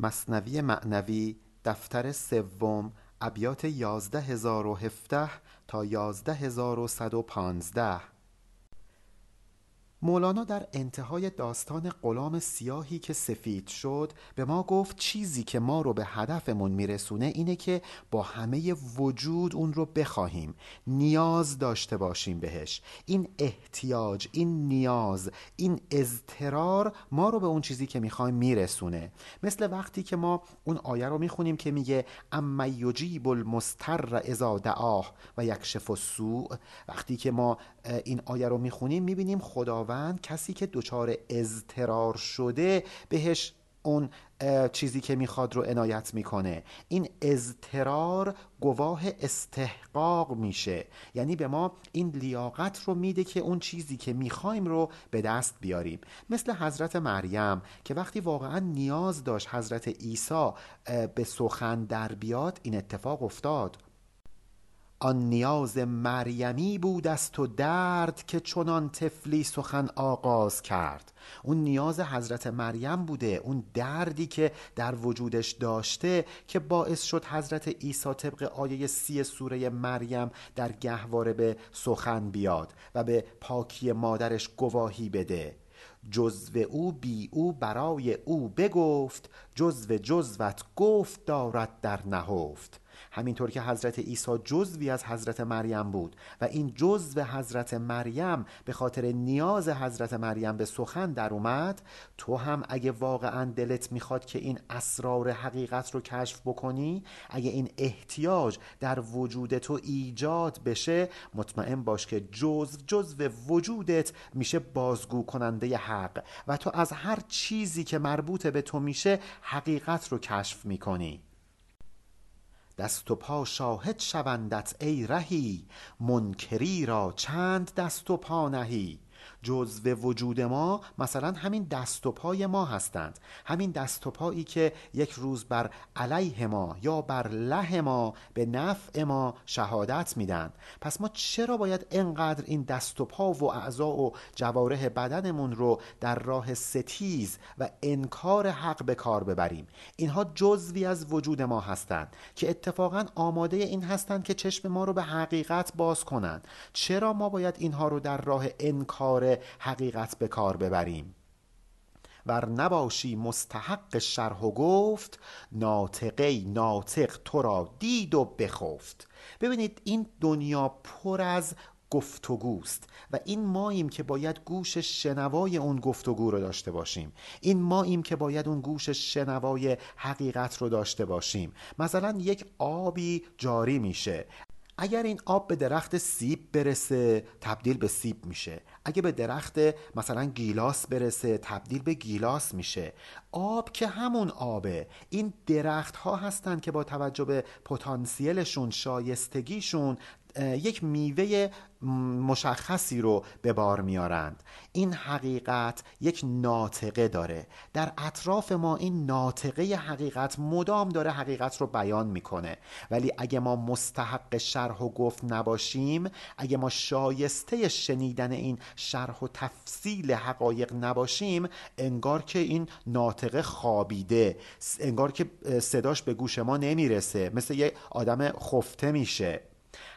مثنوی معنوی دفتر سوم ابیات 11017 تا 11115. مولانا در انتهای داستان غلام سیاهی که سفید شد به ما گفت چیزی که ما رو به هدفمون میرسونه اینه که با همه وجود اون رو بخواهیم، نیاز داشته باشیم بهش. این احتیاج، این نیاز، این اضطرار ما رو به اون چیزی که میخوایم میرسونه. مثل وقتی که ما اون آیه رو میخونیم که میگه اما یجیب المستر اذا دعاه و یکشف السوء. وقتی که ما این آیه رو میخونیم میبینیم خدا کسی که دچار اضطرار شده بهش اون چیزی که میخواد رو عنایت میکنه. این اضطرار گواه استحقاق میشه، یعنی به ما این لیاقت رو میده که اون چیزی که میخوایم رو به دست بیاریم. مثل حضرت مریم که وقتی واقعا نیاز داشت حضرت عیسی به سخن در بیاد این اتفاق افتاد. آن نیاز مریمی بود از تو درد که چنان طفلی سخن آغاز کرد. اون نیاز حضرت مریم بوده، اون دردی که در وجودش داشته که باعث شد حضرت عیسی طبق آیه 30 سوره مریم در گهواره به سخن بیاد و به پاکی مادرش گواهی بده. جزو او بی او برای او بگفت، جزو جزوت گفت دارد در نهفت. همینطور که حضرت عیسی جزوی از حضرت مریم بود و این جزو حضرت مریم به خاطر نیاز حضرت مریم به سخن در اومد، تو هم اگه واقعا دلت میخواد که این اسرار حقیقت رو کشف بکنی، اگه این احتیاج در وجود تو ایجاد بشه، مطمئن باش که جزو وجودت میشه بازگو کننده حق و تو از هر چیزی که مربوط به تو میشه حقیقت رو کشف میکنی. دست و پا شاهد شوندت ای رهی، منکری را چند دست و پا نهی. جزو وجود ما مثلا همین دست و پای ما هستند، همین دست و پایی که یک روز بر علیه ما یا بر له ما به نفع ما شهادت میدن. پس ما چرا باید انقدر این دست و پا و اعضا و جوارح بدنمون رو در راه ستیز و انکار حق به کار ببریم؟ اینها جزوی از وجود ما هستند که اتفاقا آماده این هستند که چشم ما رو به حقیقت باز کنند. چرا ما باید اینها رو در راه انکار حقیقت به کار ببریم؟ ور نباشی مستحق شرح و گفت، ناطقی ناطق تو را دید و بخفت. ببینید این دنیا پر از گفتگوست و این ماییم که باید گوش شنوای اون گفتگو رو داشته باشیم. این ماییم که باید اون گوش شنوای حقیقت رو داشته باشیم. مثلا یک آبی جاری میشه، اگر این آب به درخت سیب برسه تبدیل به سیب میشه، اگه به درخت مثلا گیلاس برسه تبدیل به گیلاس میشه. آب که همون آبه. این درخت ها هستن که با توجه به پتانسیلشون، شایستگیشون، یک میوه مشخصی رو به بار میارند. این حقیقت یک ناطقه داره. در اطراف ما این ناطقه حقیقت مدام داره حقیقت رو بیان میکنه. ولی اگه ما مستحق شرح و گفت نباشیم، اگه ما شایسته شنیدن این شرح و تفصیل حقایق نباشیم، انگار که این ناطقه خابیده، انگار که صداش به گوش ما نمیرسه، مثل یه آدم خفته میشه.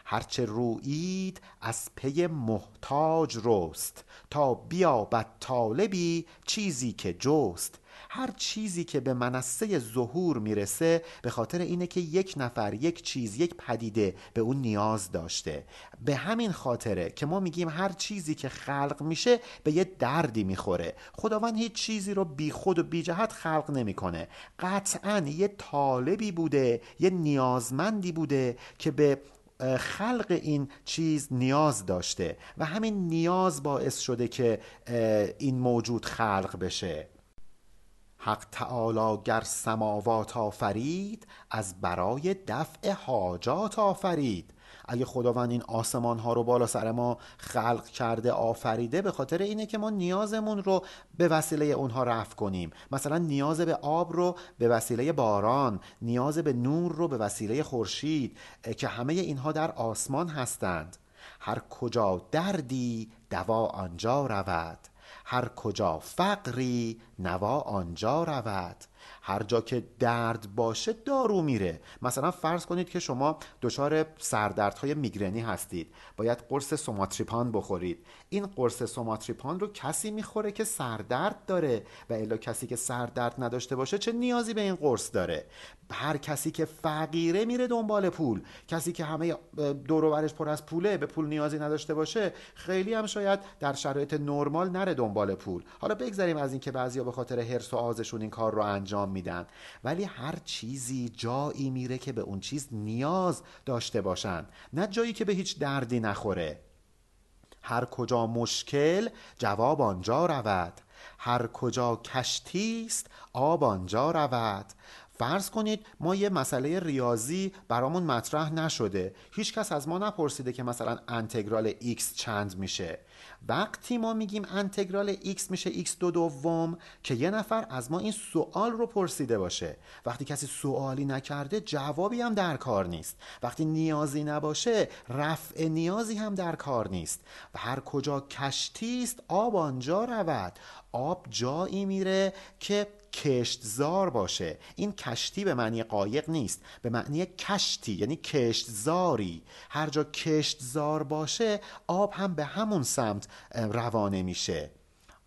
هرچه رویید از پی محتاج رست، تا بیابد طالبی چیزی که جست. هر چیزی که به منصه ظهور میرسه به خاطر اینه که یک نفر، یک چیز، یک پدیده به اون نیاز داشته. به همین خاطره که ما میگیم هر چیزی که خلق میشه به یه دردی میخوره. خداوند هیچ چیزی رو بی خود و بی جهت خلق نمیکنه. قطعاً یه طالبی بوده، یه نیازمندی بوده که به خلق این چیز نیاز داشته و همین نیاز باعث شده که این موجود خلق بشه. حق تعالی گر سماوات آفرید، از برای دفع حاجات آفرید. اگه خداوند این آسمان ها رو بالا سر ما خلق کرده، آفریده، به خاطر اینه که ما نیازمون رو به وسیله اونها رفع کنیم. مثلا نیاز به آب رو به وسیله باران، نیاز به نور رو به وسیله خورشید، که همه اینها در آسمان هستند. هر کجا دردی دوا آنجا رود، هر کجا فقری نوا آنجا رود. هر جا که درد باشه دارو میره. مثلا فرض کنید که شما دچار سردردهای میگرنی هستید، باید قرص سوماتریپان بخورید. این قرص سوماتریپان رو کسی میخوره که سردرد داره، و الا کسی که سردرد نداشته باشه چه نیازی به این قرص داره؟ هر کسی که فقیره میره دنبال پول، کسی که همه دور و برش پر از پوله به پول نیازی نداشته باشه خیلی هم شاید در شرایط نرمال نره دنبال پول. حالا بگذاریم از این که بعضیا به خاطر حرص و آزشون این کار رو انجام میدن، ولی هر چیزی جایی میره که به اون چیز نیاز داشته باشن، نه جایی که به هیچ دردی نخوره. هر کجا مشکل جواب آنجا رود، هر کجا کشتیست آب آنجا رود. فرض کنید ما یه مسئله ریاضی برامون مطرح نشده، هیچ کس از ما نپرسیده که مثلا انتگرال x چند میشه. وقتی ما میگیم انتگرال x میشه x دو دوم، که یه نفر از ما این سوال رو پرسیده باشه. وقتی کسی سوالی نکرده جوابی هم در کار نیست، وقتی نیازی نباشه رفع نیازی هم در کار نیست. و هر کجا کشتیست آب آنجا رود، آب جایی میره که کشتزار باشه. این کشتی به معنی قایق نیست، به معنی کشتی یعنی کشتزاری. هر جا کشتزار باشه آب هم به همون سمت روانه میشه.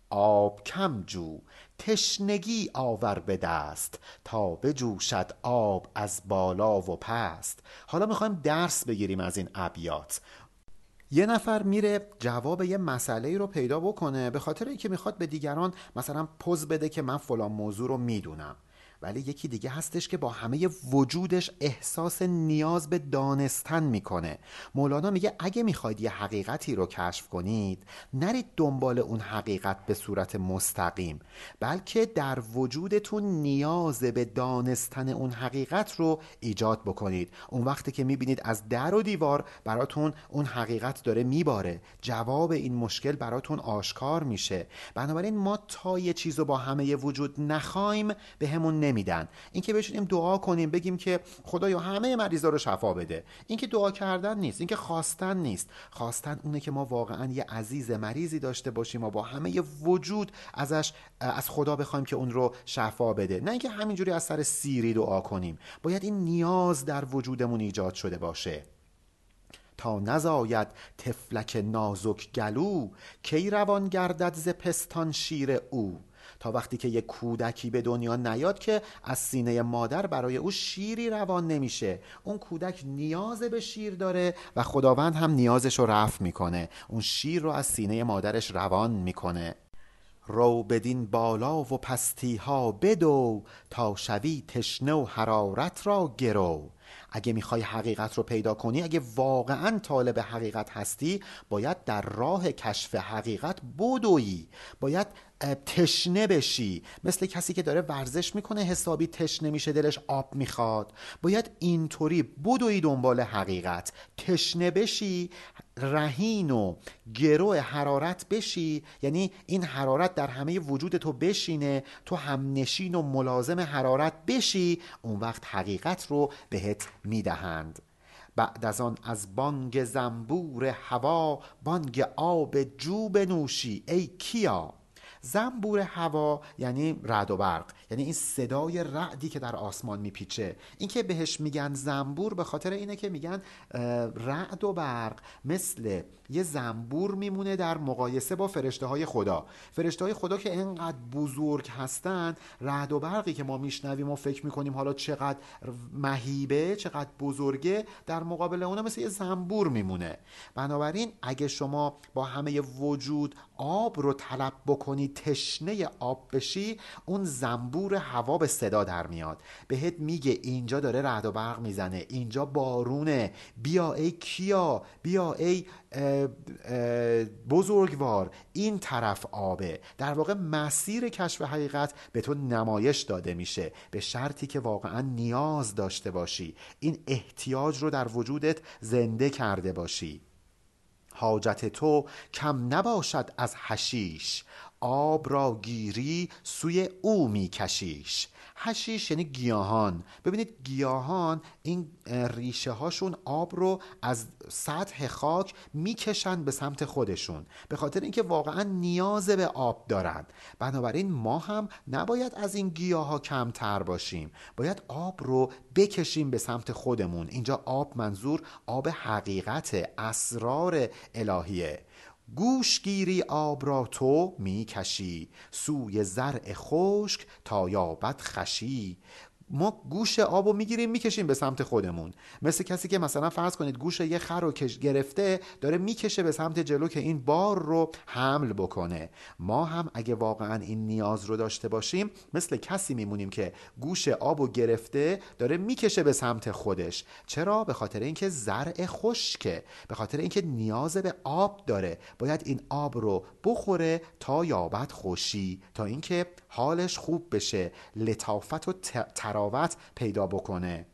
آب کم جو تشنگی آور به دست، تا بجوشد آب از بالا و پست. حالا میخوایم درس بگیریم از این ابیات. یه نفر میره جواب یه مسئله‌ای رو پیدا بکنه به خاطر اینکه میخواد به دیگران مثلا پوز بده که من فلان موضوع رو میدونم، ولی یکی دیگه هستش که با همه وجودش احساس نیاز به دانستن میکنه. مولانا میگه اگه میخواید یه حقیقتی رو کشف کنید، نرید دنبال اون حقیقت به صورت مستقیم، بلکه در وجودتون نیاز به دانستن اون حقیقت رو ایجاد بکنید. اون وقتی که میبینید از در و دیوار براتون اون حقیقت داره میباره، جواب این مشکل براتون آشکار میشه. بنابراین ما تا یه چیز رو با همه وجود نخوایم به همون نمیدن. اینکه بشینیم دعا کنیم بگیم که خدایا همه مریضا رو شفا بده، اینکه دعا کردن نیست، اینکه خواستن نیست. خواستن اونه که ما واقعا یه عزیز مریضی داشته باشیم و با همه وجود ازش از خدا بخوایم که اون رو شفا بده، نه اینکه همینجوری از سر سیری دعا کنیم. باید این نیاز در وجودمون ایجاد شده باشه. تا نزاید طفلک نازک گلو، کی روان گردد ز پستان شیر او. تا وقتی که یک کودکی به دنیا نیاد که از سینه مادر برای او شیری روان نمیشه. اون کودک نیاز به شیر داره و خداوند هم نیازش رو رفع میکنه، اون شیر رو از سینه مادرش روان میکنه. رو بدین بالا و پستی ها بدو، تا شوی تشنه و حرارت را گرو. اگه میخوای حقیقت رو پیدا کنی، اگه واقعا طالب حقیقت هستی، باید در راه کشف حقیقت بدویی، باید تشنه بشی. مثل کسی که داره ورزش میکنه حسابی تشنه میشه، دلش آب میخواد، باید اینطوری بدویی دنبال حقیقت، تشنه بشی، رهین و گرو حرارت بشی. یعنی این حرارت در همه وجود تو بشینه، تو هم نشین و ملازم حرارت بشی، اون وقت حقیقت رو بهت میدهند. بعد از آن از بانگ زنبور هوا، بانگ آب جو بنوشی ای کیا. زنبور هوا یعنی رعد و برق، یعنی این صدای رعدی که در آسمان میپیچه. این که بهش میگن زنبور به خاطر اینه که میگن رعد و برق مثل یه زنبور میمونه در مقایسه با فرشته‌های خدا. فرشته‌های خدا که اینقدر بزرگ هستن، رعد و برقی که ما میشنویم و فکر میکنیم حالا چقدر مهیبه چقدر بزرگه، در مقابل اون مثل یه زنبور میمونه. بنابراین اگه شما با همه وجود آب رو طلب بکنی، تشنه آب بشی، اون زنبور هوا به صدا در میاد، بهت میگه اینجا داره رعد و برق میزنه، اینجا بارونه، بیا ای کیا، بیا ای بزرگوار، این طرف آبه. در واقع مسیر کشف حقیقت به تو نمایش داده میشه، به شرطی که واقعا نیاز داشته باشی، این احتیاج رو در وجودت زنده کرده باشی. حاجت تو کم نباشد از حشیش، آب را گیری سوی او میکشیش. حشیش یعنی گیاهان. ببینید گیاهان این ریشه هاشون آب رو از سطح خاک میکشن به سمت خودشون، به خاطر اینکه واقعا نیاز به آب دارند. بنابراین ما هم نباید از این گیاه ها کمتر باشیم، باید آب رو بکشیم به سمت خودمون. اینجا آب منظور آب حقیقت، اسرار الهیه. گوش گیری آب را تو میکشی سوی زرع خشک تا یابد خشی. ما گوش آب رو میگیریم میکشیم به سمت خودمون، مثل کسی که مثلا فرض کنید گوش یه خر رو گرفته داره میکشه به سمت جلو که این بار رو حمل بکنه. ما هم اگه واقعا این نیاز رو داشته باشیم مثل کسی میمونیم که گوش آب رو گرفته داره میکشه به سمت خودش. چرا؟ به خاطر اینکه زرع خشکه، به خاطر اینکه نیاز به آب داره، باید این آب رو بخوره تا یابد خوشی، تا اینکه حالش خوب بشه، لطافت و تراوت پیدا بکنه.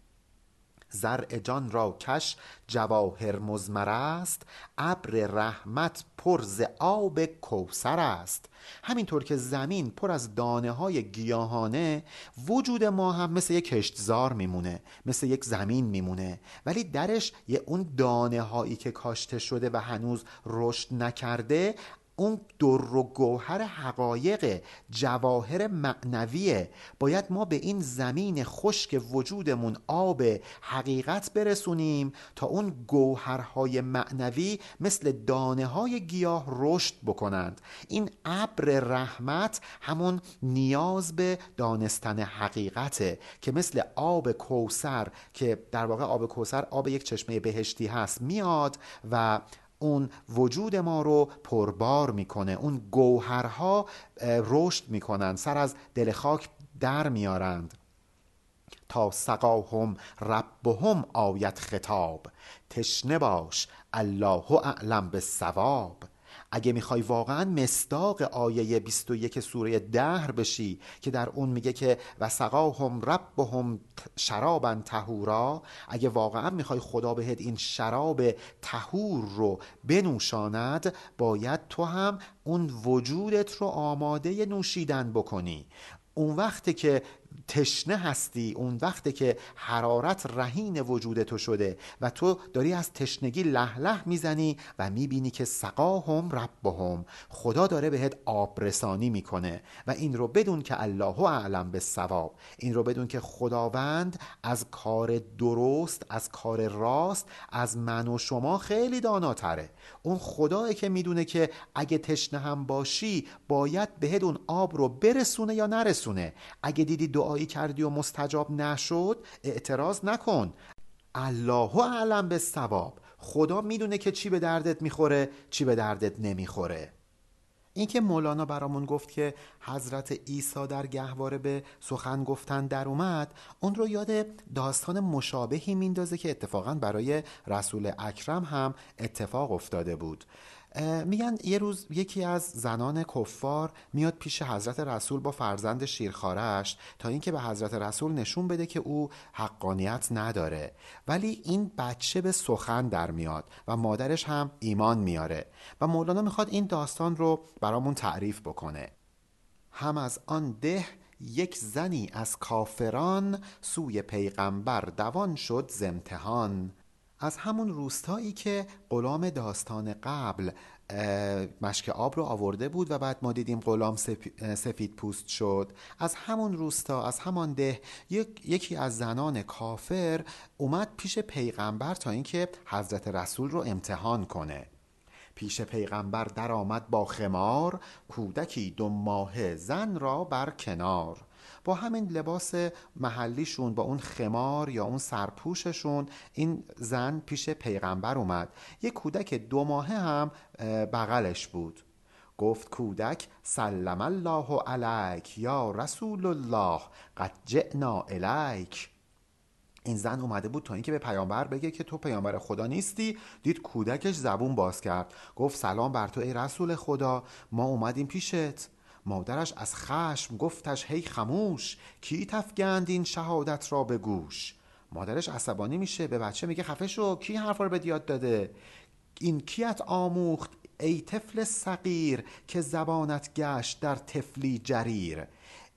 زرع جان را کش جواهر مزمر است، ابر رحمت پر ز آب کوثر است. همینطور که زمین پر از دانه های گیاهانه، وجود ما هم مثل یک کشتزار میمونه، مثل یک زمین میمونه، ولی درش یه اون دانه هایی که کاشته شده و هنوز رشد نکرده، اون در و گوهر حقایق، جواهر معنویه. باید ما به این زمین خشک وجودمون آب حقیقت برسونیم تا اون گوهرهای معنوی مثل دانه های گیاه رشد بکنند. این ابر رحمت همون نیاز به دانستن حقیقته که مثل آب کوثر، که در واقع آب کوثر آب یک چشمه بهشتی هست، میاد و اون وجود ما رو پربار میکنه. اون گوهرها رشد میکنن، سر از دل خاک در میارند. تا سقاهم ربهم آیت خطاب، تشنه باش الله اعلم بالثواب. اگه میخوای واقعا مصداق آیه 21 سوره دهر بشی که در اون میگه که و سقاهم ربهم شرابا طهورا، اگه واقعا میخوای خدا بهت این شراب طهور رو بنوشاند، باید تو هم اون وجودت رو آماده نوشیدن بکنی. اون وقتی که تشنه هستی، اون وقتی که حرارت رهین وجود تو شده و تو داری از تشنگی له له میزنی و میبینی که سقاهم ربهم، خدا داره بهت آب رسانی میکنه. و این رو بدون که الله اعلم بالثواب، این رو بدون که خداوند از کار درست، از کار راست، از من و شما خیلی داناتره. اون خدایی که میدونه که اگه تشنه هم باشی باید بهت اون آب رو برسونه یا نرسونه. اگه دیدی دعایی کردی و مستجاب نشد، اعتراض نکن. الله اعلم بالثواب، خدا میدونه که چی به دردت میخوره، چی به دردت نمیخوره. این که مولانا برامون گفت که حضرت عیسی در گهواره به سخن گفتن در اومد، اون رو یاد داستان مشابهی میندازه که اتفاقا برای رسول اکرم هم اتفاق افتاده بود. میگن یه روز یکی از زنان کفار میاد پیش حضرت رسول با فرزند شیرخوارش تا اینکه به حضرت رسول نشون بده که او حقانیت نداره، ولی این بچه به سخن در میاد و مادرش هم ایمان میاره. و مولانا میخواد این داستان رو برامون تعریف بکنه. هم از آن ده یک زنی از کافران، سوی پیغمبر دوان شد ز امتحان. از همون روستایی که غلام داستان قبل مشک آب رو آورده بود و بعد ما دیدیم غلام سفید پوست شد، از همون روستا، از همان ده، یکی از زنان کافر اومد پیش پیغمبر تا اینکه حضرت رسول رو امتحان کنه. پیش پیغمبر در آمد با خمار، کودکی 2 ماهه زن را بر کنار. با همین لباس محلیشون، با اون خمار یا اون سرپوششون، این زن پیش پیغمبر اومد. یک کودک 2 ماهه هم بغلش بود. گفت کودک سلم الله علیک یا رسول الله قد جئنا الیک. این زن اومده بود تا اینکه به پیامبر بگه که تو پیامبر خدا نیستی. دید کودکش زبون باز کرد، گفت سلام بر تو ای رسول خدا، ما اومدیم پیشت. مادرش از خشم گفتش هی خموش، کی تفگند این شهادت را به گوش. مادرش عصبانی میشه، به بچه میگه خفه شو، کی حرفا رو به یاد داده، این کیت آموخت، ای طفل صغیر که زبانت گشت در طفلی جریر.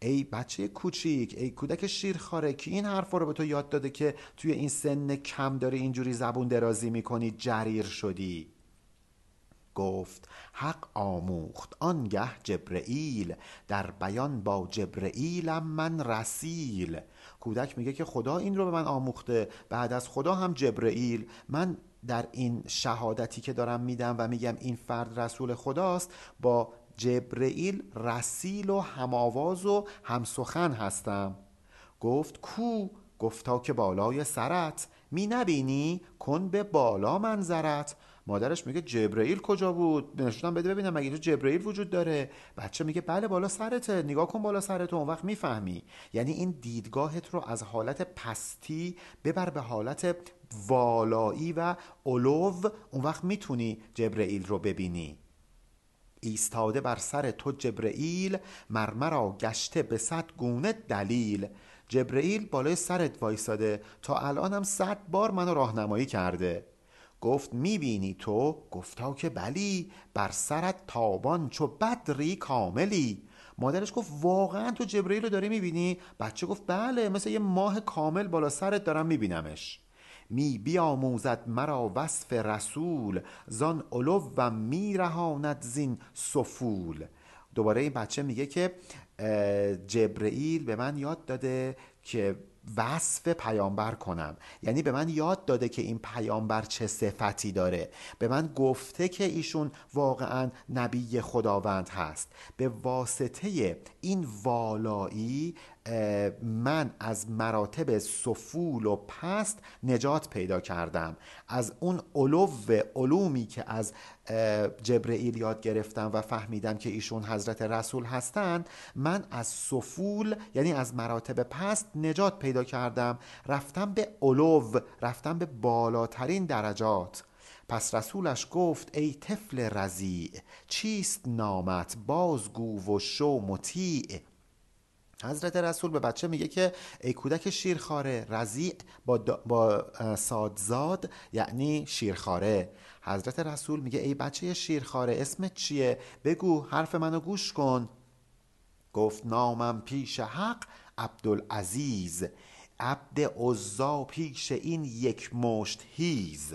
ای بچه کوچیک، ای کودک شیرخواره که این حرفا رو به تو یاد داده که توی این سن کم داری اینجوری زبون درازی میکنی، جریر شدی. گفت حق آموخت آنگه جبرئیل، در بیان با جبرئیلم من رسیل. کودک میگه که خدا این رو به من آموخته، بعد از خدا هم جبرئیل. من در این شهادتی که دارم میدم و میگم این فرد رسول خداست، با جبرئیل رسیل و هماواز و همسخن هستم. گفت کو؟ گفتا که بالای سرت، می نبینی؟ کن به بالا منظرت. مادرش میگه جبرئیل کجا بود؟ نشونم بده ببینم، مگه اینجا جبرئیل وجود داره؟ بچه میگه بله بالا سرته، نگاه کن بالا سرته، اون وقت میفهمی. یعنی این دیدگاهت رو از حالت پستی ببر به حالت والایی و علو، اون وقت میتونی جبرئیل رو ببینی. ایستاده بر سر تو جبرئیل، مرمرا گشته به صد گونه دلیل. جبرئیل بالای سرت وایساده، تا الان هم 100 بار منو راهنمایی کرده. گفت میبینی تو؟ گفتا که بلی، بر سرت تابان چو بدری کاملی. مادرش گفت واقعا تو جبرئیل رو داری میبینی؟ بچه گفت بله، مثل یه ماه کامل بالا سرت دارم میبینمش. می بیاموزد مرا وصف رسول، زان علو و می رهاند زین سفول. دوباره این بچه میگه که جبرئیل به من یاد داده که وصف پیامبر کنم، یعنی به من یاد داده که این پیامبر چه صفتی داره، به من گفته که ایشون واقعا نبی خداوند هست. به واسطه این والایی من از مراتب سفول و پست نجات پیدا کردم، از اون علو علومی که از جبرئیل یاد گرفتم و فهمیدم که ایشون حضرت رسول هستند، من از سفول یعنی از مراتب پست نجات پیدا کردم، رفتم به علو، رفتم به بالاترین درجات. پس رسولش گفت ای طفل رضیع، چیست نامت بازگو و شو مطیع. حضرت رسول به بچه میگه که ای کودک شیرخواره، رضیع با سادزاد یعنی شیرخواره. حضرت رسول میگه ای بچه شیرخواره اسمت چیه؟ بگو، حرف منو گوش کن. گفت نامم پیش حق عبدالعزیز، عبدالعزا پیش این یک مشت هیز.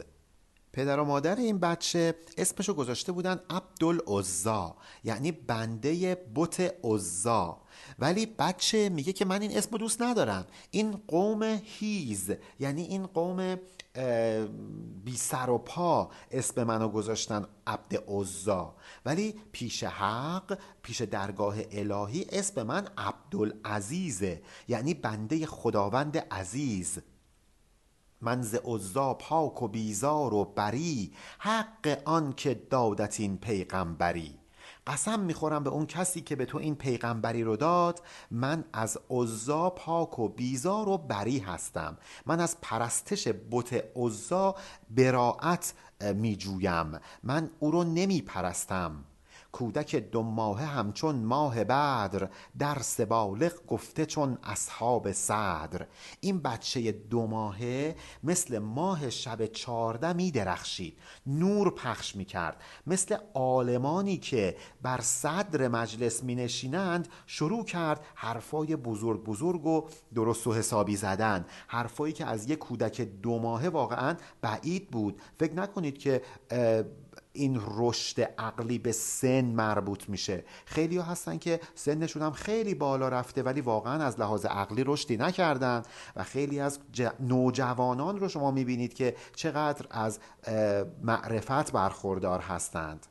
پدر و مادر این بچه اسمشو گذاشته بودن عبدالعزا، یعنی بنده بت عزا، ولی بچه میگه که من این اسمو دوست ندارم، این قوم هیز یعنی این قوم بی سر و پا اسم منو گذاشتن عبدالعزا، ولی پیش حق، پیش درگاه الهی، اسم من عبدالعزیزه، یعنی بنده خداوند عزیز. من ز عزا پاک و بیزار و بری، حق آن که دادت این پیغمبری. قسم میخورم به اون کسی که به تو این پیغمبری رو داد، من از عزا پاک و بیزار و بری هستم، من از پرستش بت عزا براءت میجویم، من او رو نمیپرستم. کودک 2 ماهه همچون ماه بدر، درس بالغ گفته چون اصحاب صدر. این بچه 2 ماهه مثل ماه شب 14 می درخشید، نور پخش می کرد، مثل عالمانی که بر صدر مجلس می نشینند. شروع کرد حرفای بزرگ بزرگ و درست و حسابی زدن، حرفایی که از یک کودک 2 ماهه واقعا بعید بود. فکر نکنید که این رشد عقلی به سن مربوط میشه. خیلی ها هستن که سنشون هم خیلی بالا رفته ولی واقعا از لحاظ عقلی رشدی نکردن، و خیلی از نوجوانان رو شما میبینید که چقدر از معرفت برخوردار هستند.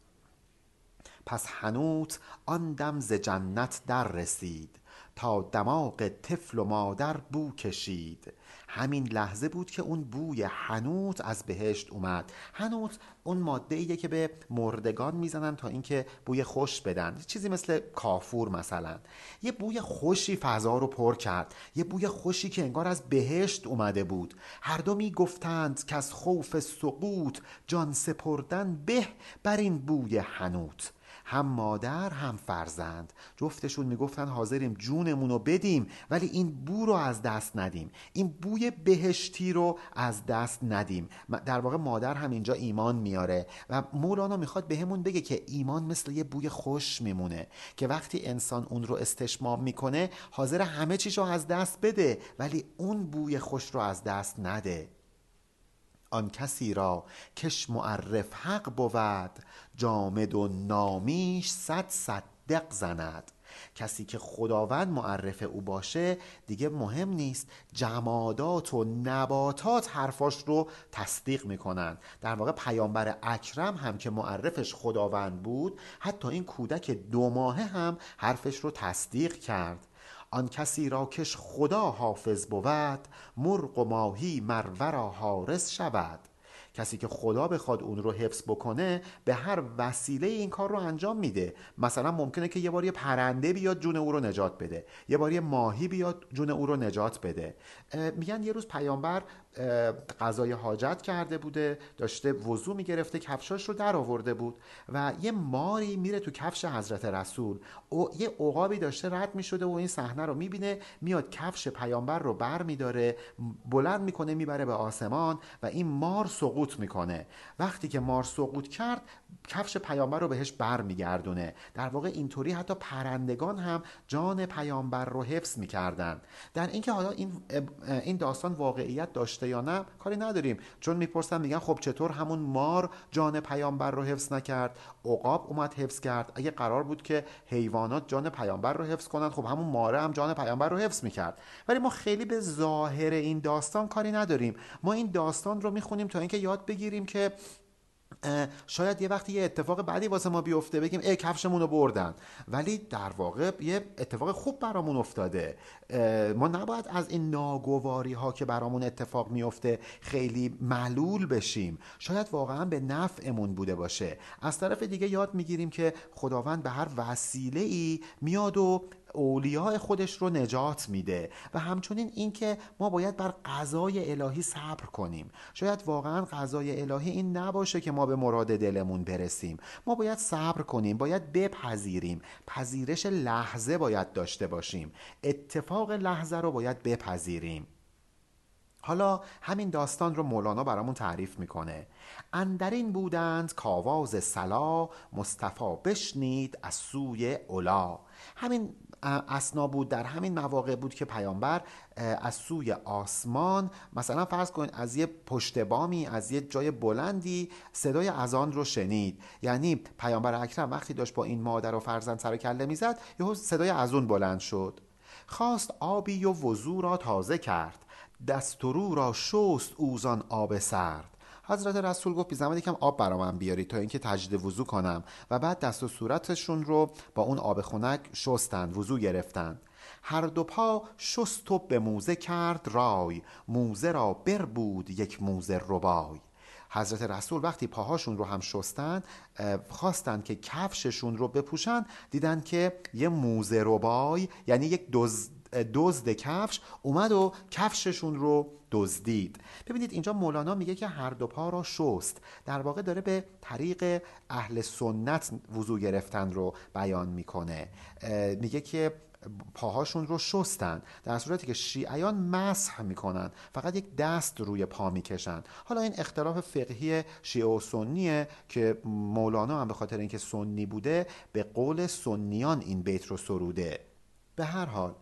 پس حنوت آن دم ز جنت در رسید، تا دماغ طفل و مادر بو کشید. همین لحظه بود که اون بوی حنوت از بهشت اومد. حنوت اون ماده ایه که به مردگان میزنن تا اینکه بوی خوش بدن، چیزی مثل کافور مثلا. یه بوی خوشی فضا رو پر کرد، یه بوی خوشی که انگار از بهشت اومده بود. هر دو میگفتند که از خوف سقوط، جان سپردن به بر این بوی حنوت. هم مادر هم فرزند جفتشون میگفتن حاضریم جونمونو بدیم ولی این بو رو از دست ندیم، این بوی بهشتی رو از دست ندیم. در واقع مادر هم اینجا ایمان میاره و مولانا میخواد بهمون بگه که ایمان مثل یه بوی خوش میمونه که وقتی انسان اون رو استشمام میکنه حاضر همه چیش رو از دست بده ولی اون بوی خوش رو از دست نده. آن کسی را کش معرف حق بود، جامد و نامیش صد دق زند. کسی که خداوند معرف او باشه دیگه مهم نیست، جمادات و نباتات حرفاش رو تصدیق میکنن. در واقع پیامبر اکرم هم که معرفش خداوند بود، حتی این کودک 2 ماهه هم حرفش رو تصدیق کرد. آن کسی را کش خدا حافظ بود، مرغ و ماهی مرورا حارس شود. کسی که خدا بخواد اون رو حفظ بکنه به هر وسیله این کار رو انجام میده. مثلا ممکنه که یه بار یه پرنده بیاد جون او رو نجات بده، یه بار یه ماهی بیاد جون او رو نجات بده. میگن یه روز پیامبر قضای حاجت کرده بوده، داشته وضو میگرفته، کفشاش رو در آورده بود و یه ماری میره تو کفش حضرت رسول. یه عقابی داشته رد میشده و این صحنه رو میبینه، میاد کفش پیامبر رو بر میداره، بلند میکنه، میبره به آسمان و این مار سقوط میکنه. وقتی که مار سقوط کرد کفش پیامبر رو بهش بر میگردونه. در واقع اینطوری حتی پرندگان هم جان پیامبر رو حفظ میکردن. در اینکه حالا این داستان واقعیت داشته یا نه کاری نداریم، چون میپرسن میگن خب چطور همون مار جان پیامبر رو حفظ نکرد، عقاب اومد حفظ کرد؟ اگه قرار بود که حیوانات جان پیامبر رو حفظ کنن خب همون ماره هم جان پیامبر رو حفظ میکرد. ولی ما خیلی به ظاهر این داستان کاری نداریم، ما این داستان رو میخونیم تا اینکه یاد بگیریم که شاید یه وقتی یه اتفاق بعدی واسه ما بیفته بگیم ای کفشمون رو بردن، ولی در واقع یه اتفاق خوب برامون افتاده. ما نباید از این ناگواری ها که برامون اتفاق میفته خیلی ملول بشیم، شاید واقعا به نفعمون بوده باشه. از طرف دیگه یاد میگیریم که خداوند به هر وسیله ای میاد و اولیاء خودش رو نجات میده و همچنین اینکه ما باید بر قضای الهی صبر کنیم. شاید واقعا قضای الهی این نباشه که ما به مراد دلمون برسیم، ما باید صبر کنیم، باید بپذیریم، پذیرش لحظه باید داشته باشیم، اتفاق لحظه رو باید بپذیریم. حالا همین داستان رو مولانا برامون تعریف میکنه. اندرین بودند کاواز سلا، مصطفی بشنید از سوی علا. همین اثنا بود، در همین مواقع بود که پیامبر از سوی آسمان، مثلا فرض کن از یه پشت بامی، از یه جای بلندی صدای اذان رو شنید. یعنی پیامبر اکرم وقتی داشت با این مادر و فرزند سر و کله میزد یهو صدای اذان بلند شد. خواست آبی و وضو را تازه کرد، دستورو را شست اوزان آب سرد. حضرت رسول گفت بی زحمت یکم آب برام بیارید تا اینکه تجدید وضو کنم و بعد دست و صورتشون رو با اون آب خنک شستند، وضو گرفتند. هر دو پا شست و به موزه کرد رای، موزه را بر بود یک موزه ربای. حضرت رسول وقتی پاهاشون رو هم شستن، خواستن که کفششون رو بپوشن، دیدن که یه موزه ربای، یعنی یک دزد کفش اومد و کفششون رو دزدید. ببینید اینجا مولانا میگه که هر دو پا را شست، در واقع داره به طریق اهل سنت وضو گرفتن رو بیان میکنه. میگه که پاهاشون رو شستن، در صورتی که شیعیان مسح میکنن، فقط یک دست روی پا میکشن. حالا این اختلاف فقهی شیعه و سنیه که مولانا هم به خاطر اینکه سنی بوده به قول سنیان این بیت رو سروده. به هر حال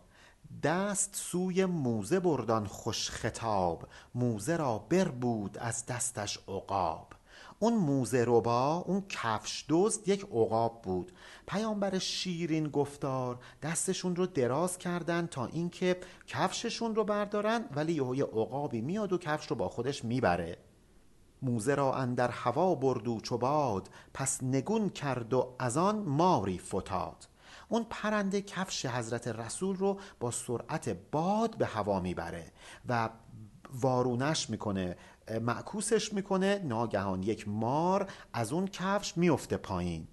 دست سوی موزه بردان خوش خطاب، موزه را بر بود از دستش عقاب. اون موزه ربا، اون کفش دزد، یک عقاب بود. پیامبر شیرین گفتار دستشون رو دراز کردن تا اینکه کفششون رو بردارن، ولی یه عقابی میاد و کفش رو با خودش میبره. موزه را اندر هوا برد و چو باد، پس نگون کرد و از آن ماری فتاد. اون پرنده کفش حضرت رسول رو با سرعت باد به هوا میبره و وارونش میکنه، معکوسش میکنه. ناگهان یک مار از اون کفش میفته پایین.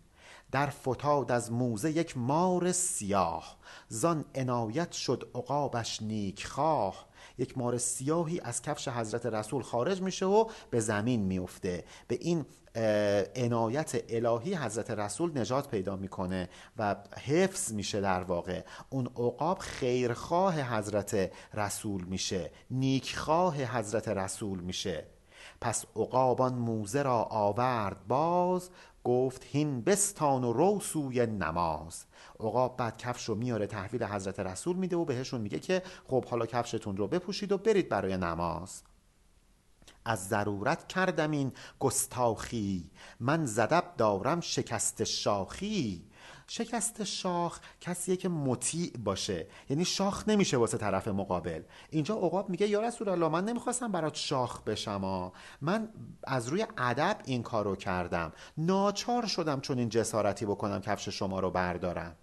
در فتاد از موزه یک مار سیاه، زان عنایت شد عقابش نیک خواه. یک مار سیاهی از کفش حضرت رسول خارج میشه و به زمین میفته. به این عنایت الهی حضرت رسول نجات پیدا میکنه و حفظ میشه. در واقع اون عقاب خیرخواه حضرت رسول میشه، نیکخواه حضرت رسول میشه. پس عقابان موزه را آورد باز، گفت هین بستان و رو سوی نماز. عقاب بعد کفش رو میاره تحویل حضرت رسول میده و بهشون میگه که خب حالا کفشتون رو بپوشید و برید برای نماز. از ضرورت کردم این گستاخی، من زدب دارم شکست شاخی. شکست شاخ کسیه که مطیع باشه، یعنی شاخ نمیشه واسه طرف مقابل. اینجا عقاب میگه یا رسول الله من نمیخواستم برات شاخ بشم، من از روی ادب این کارو کردم، ناچار شدم چون این جسارتی بکنم کفش شما رو بردارم.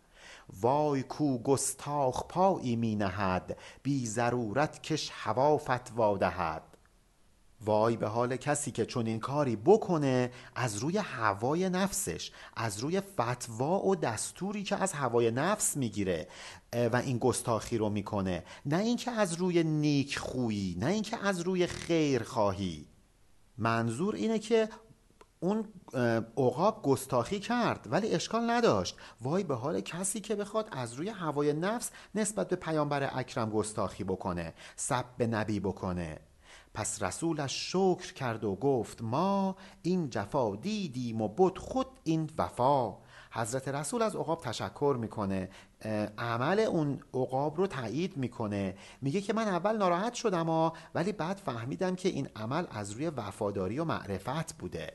وای کو گستاخ پایی می نهد، بی ضرورت کش هوا فتوا دهد. وای به حال کسی که چون این کاری بکنه از روی هوای نفسش، از روی فتوا و دستوری که از هوای نفس میگیره و این گستاخی رو میکنه، نه اینکه از روی نیک خویی، نه اینکه از روی خیر خواهی. منظور اینه که اون عقاب گستاخی کرد ولی اشکال نداشت. وای به حال کسی که بخواد از روی هوای نفس نسبت به پیامبر اکرم گستاخی بکنه، سب به نبی بکنه. پس رسولش شکر کرد و گفت ما این جفا دیدیم و بود خود این وفا. حضرت رسول از عقاب تشکر میکنه، عمل اون عقاب رو تایید میکنه، میگه که من اول ناراحت شدم ولی بعد فهمیدم که این عمل از روی وفاداری و معرفت بوده.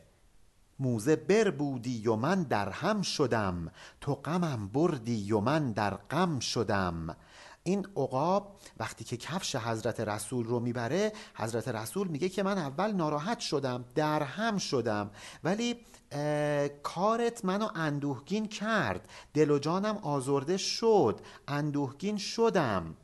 موزه بر بودی و من در هم شدم، تو غمم بردی و من در غم شدم. این عقاب وقتی که کفش حضرت رسول رو میبره، حضرت رسول میگه که من اول ناراحت شدم، درهم شدم، ولی کارت منو اندوهگین کرد، دل و جانم آزرده شد، اندوهگین شدم.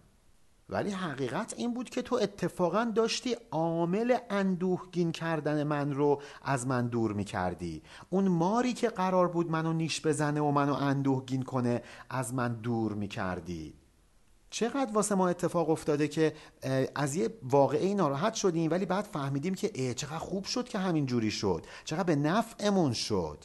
ولی حقیقت این بود که تو اتفاقا داشتی عامل اندوهگین کردن من رو از من دور میکردی. اون ماری که قرار بود منو نیش بزنه و منو اندوهگین کنه از من دور میکردی. چقدر واسه ما اتفاق افتاده که از یه واقعه ناراحت شدیم ولی بعد فهمیدیم که چقدر خوب شد که همین جوری شد، چقدر به نفعمون شد.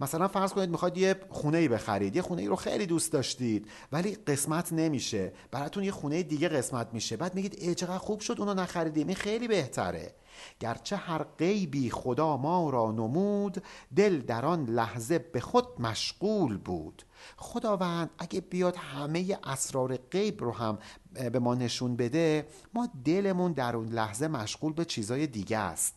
مثلا فرض کنید میخواید یه خونه‌ای بخرید، یه خونه‌ای رو خیلی دوست داشتید ولی قسمت نمیشه، براتون یه خونه دیگه قسمت میشه، بعد میگید چقدر خوب شد اونو نخریدیم، این خیلی بهتره. گرچه هر غیبی خدا ما را نمود، دل در آن لحظه به خود مشغول بود. خداوند اگه بیاد همه اسرار غیب رو هم به ما نشون بده، ما دلمون در اون لحظه مشغول به چیزای دیگه است.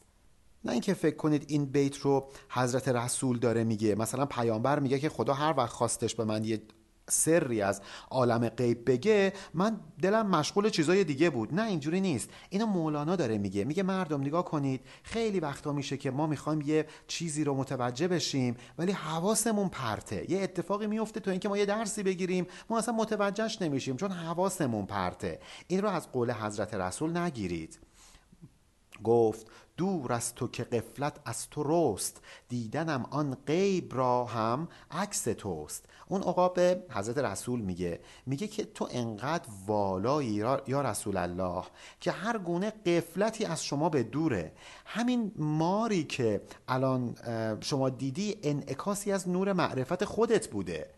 نه اینکه فکر کنید این بیت رو حضرت رسول داره میگه، مثلا پیامبر میگه که خدا هر وقت خواستش به من یه سری از عالم غیب بگه من دلم مشغول چیزای دیگه بود. نه اینجوری نیست. اینو مولانا داره میگه، میگه مردم نگاه کنید، خیلی وقتا میشه که ما میخوایم یه چیزی رو متوجه بشیم ولی حواسمون پرته. یه اتفاقی میفته تو اینکه ما یه درسی بگیریم، ما اصلا متوجهش نمیشیم چون حواسمون پرته. این رو از قول حضرت رسول نگیرید. گفت دور از تو که غفلت از تو رست، دیدنم آن غیب را هم عکس توست. اون عقاب حضرت رسول میگه که تو انقدر والایی یا رسول الله که هر گونه غفلتی از شما به دوره. همین ماری که الان شما دیدی انعکاسی از نور معرفت خودت بوده.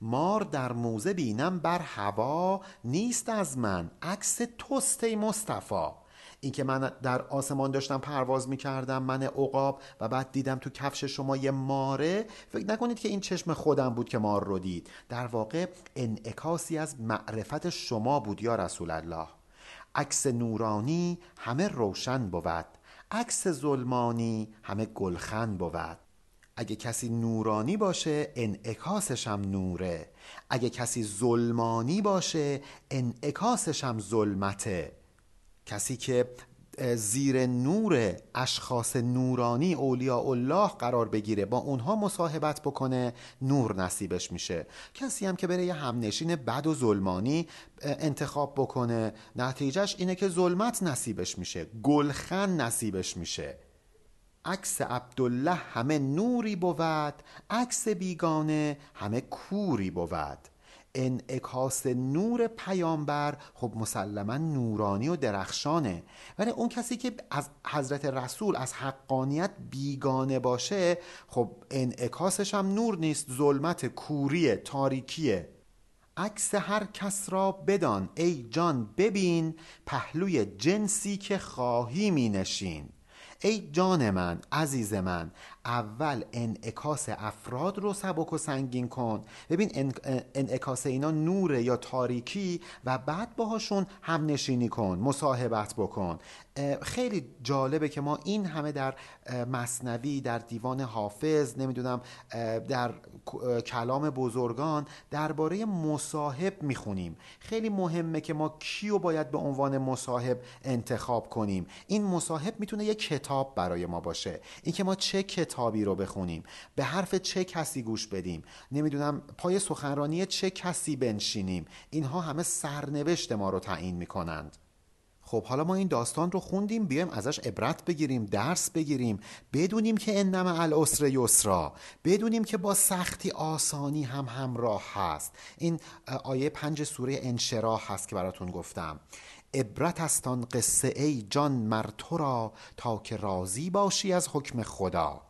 مار در موزه بینم بر هوا، نیست از من عکس توست ای مصطفی. این که من در آسمان داشتم پرواز میکردم، من عقاب، و بعد دیدم تو کفش شما یه ماره، فکر نکنید که این چشم خودم بود که مار رو دید. در واقع انعکاسی از معرفت شما بود یا رسول الله. عکس نورانی همه روشن بود، عکس ظلمانی همه گلخن بود. اگه کسی نورانی باشه انعکاسش هم نوره، اگه کسی ظلمانی باشه انعکاسش هم ظلمته. کسی که زیر نور اشخاص نورانی اولیاء الله قرار بگیره، با اونها مصاحبت بکنه، نور نصیبش میشه. کسی هم که بره یه همنشین بد و ظلمانی انتخاب بکنه، نتیجهش اینه که ظلمت نصیبش میشه، گلخن نصیبش میشه. عکس عبدالله همه نوری بود، عکس بیگانه همه کوری بود. انعکاس نور پیامبر خب مسلما نورانی و درخشانه، ولی اون کسی که از حضرت رسول از حقانیت بیگانه باشه خب انعکاسش هم نور نیست، ظلمت، کوریه، تاریکیه. عکس هر کس را بدان ای جان ببین، پهلوی جنسی که خواهی می نشین. ای جان من، عزیز من، اول انعکاس افراد رو سبک و سنگین کن، ببین انعکاس اینا نوره یا تاریکی، و بعد باهاشون هم نشینی کن، مصاحبت بکن. خیلی جالبه که ما این همه در مثنوی، در دیوان حافظ، نمیدونم در کلام بزرگان درباره مصاحب میخونیم. خیلی مهمه که ما کیو باید به عنوان مصاحب انتخاب کنیم. این مصاحب میتونه یک کتاب برای ما باشه، این که ما چه کتابی رو بخونیم، به حرف چه کسی گوش بدیم، نمیدونم پای سخنرانی چه کسی بنشینیم، اینها همه سرنوشت ما رو تعیین میکنند. خب حالا ما این داستان رو خوندیم، بیایم ازش عبرت بگیریم، درس بگیریم، بدونیم که انما العسر یسرا، بدونیم که با سختی آسانی هم همراه هست. این آیه 5 سوره انشراح هست که براتون گفتم. عبرت است آن قصه ای جان مر تو را، تا که راضی باشی از حکم خدا.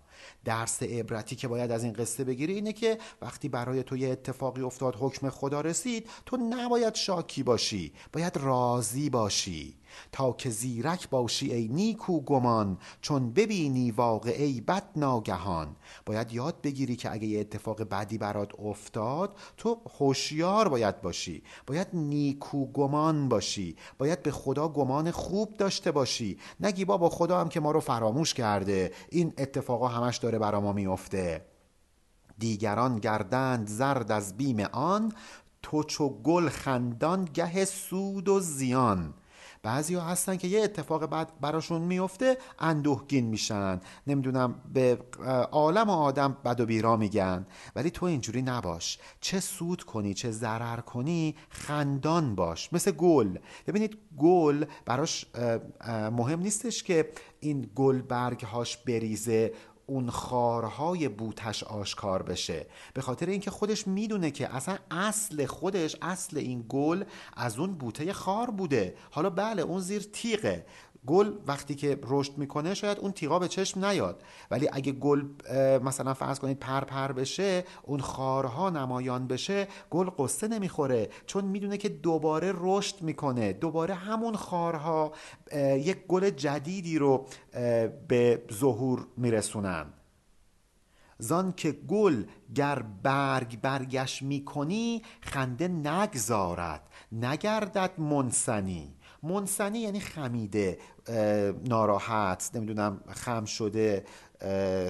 درس عبرتی که باید از این قصه بگیری اینه که وقتی برای تو یه اتفاقی افتاد، حکم خدا رسید، تو نباید شاکی باشی، باید راضی باشی. تا که زیرک باشی ای نیکو گمان، چون ببینی واقعی بد ناگهان. باید یاد بگیری که اگه یه اتفاق بدی برات افتاد تو هوشیار باید باشی، باید نیکو گمان باشی، باید به خدا گمان خوب داشته باشی، نگی بابا خدا هم که ما رو فراموش کرده، این اتفاقا همش داره برا ما میفته. دیگران گردند زرد از بیم آن، تو چو گل خندان گه سود و زیان. بعضی ها هستن که یه اتفاق بعد براشون میفته اندوهگین میشن، نمیدونم به عالم و آدم بد و بیرا میگن، ولی تو اینجوری نباش. چه سود کنی چه ضرر کنی خندان باش، مثل گل. ببینید گل براش مهم نیستش که این گل برگهاش بریزه، اون خارهای بوتش آشکار بشه، به خاطر اینکه خودش میدونه که اصلا اصل خودش، اصل این گل از اون بوته خار بوده. حالا بله اون زیر تیغه، گل وقتی که رشد میکنه شاید اون تیغا به چشم نیاد، ولی اگه گل مثلا فرض کنید پر بشه، اون خارها نمایان بشه، گل قصه نمیخوره، چون میدونه که دوباره رشد میکنه، دوباره همون خارها یک گل جدیدی رو به ظهور میرسونن. زان که گل گر برگ برگش میکنی، خنده نگذارد نگردد منسنی. منسنی یعنی خمیده، ناراحت، نمیدونم خم شده،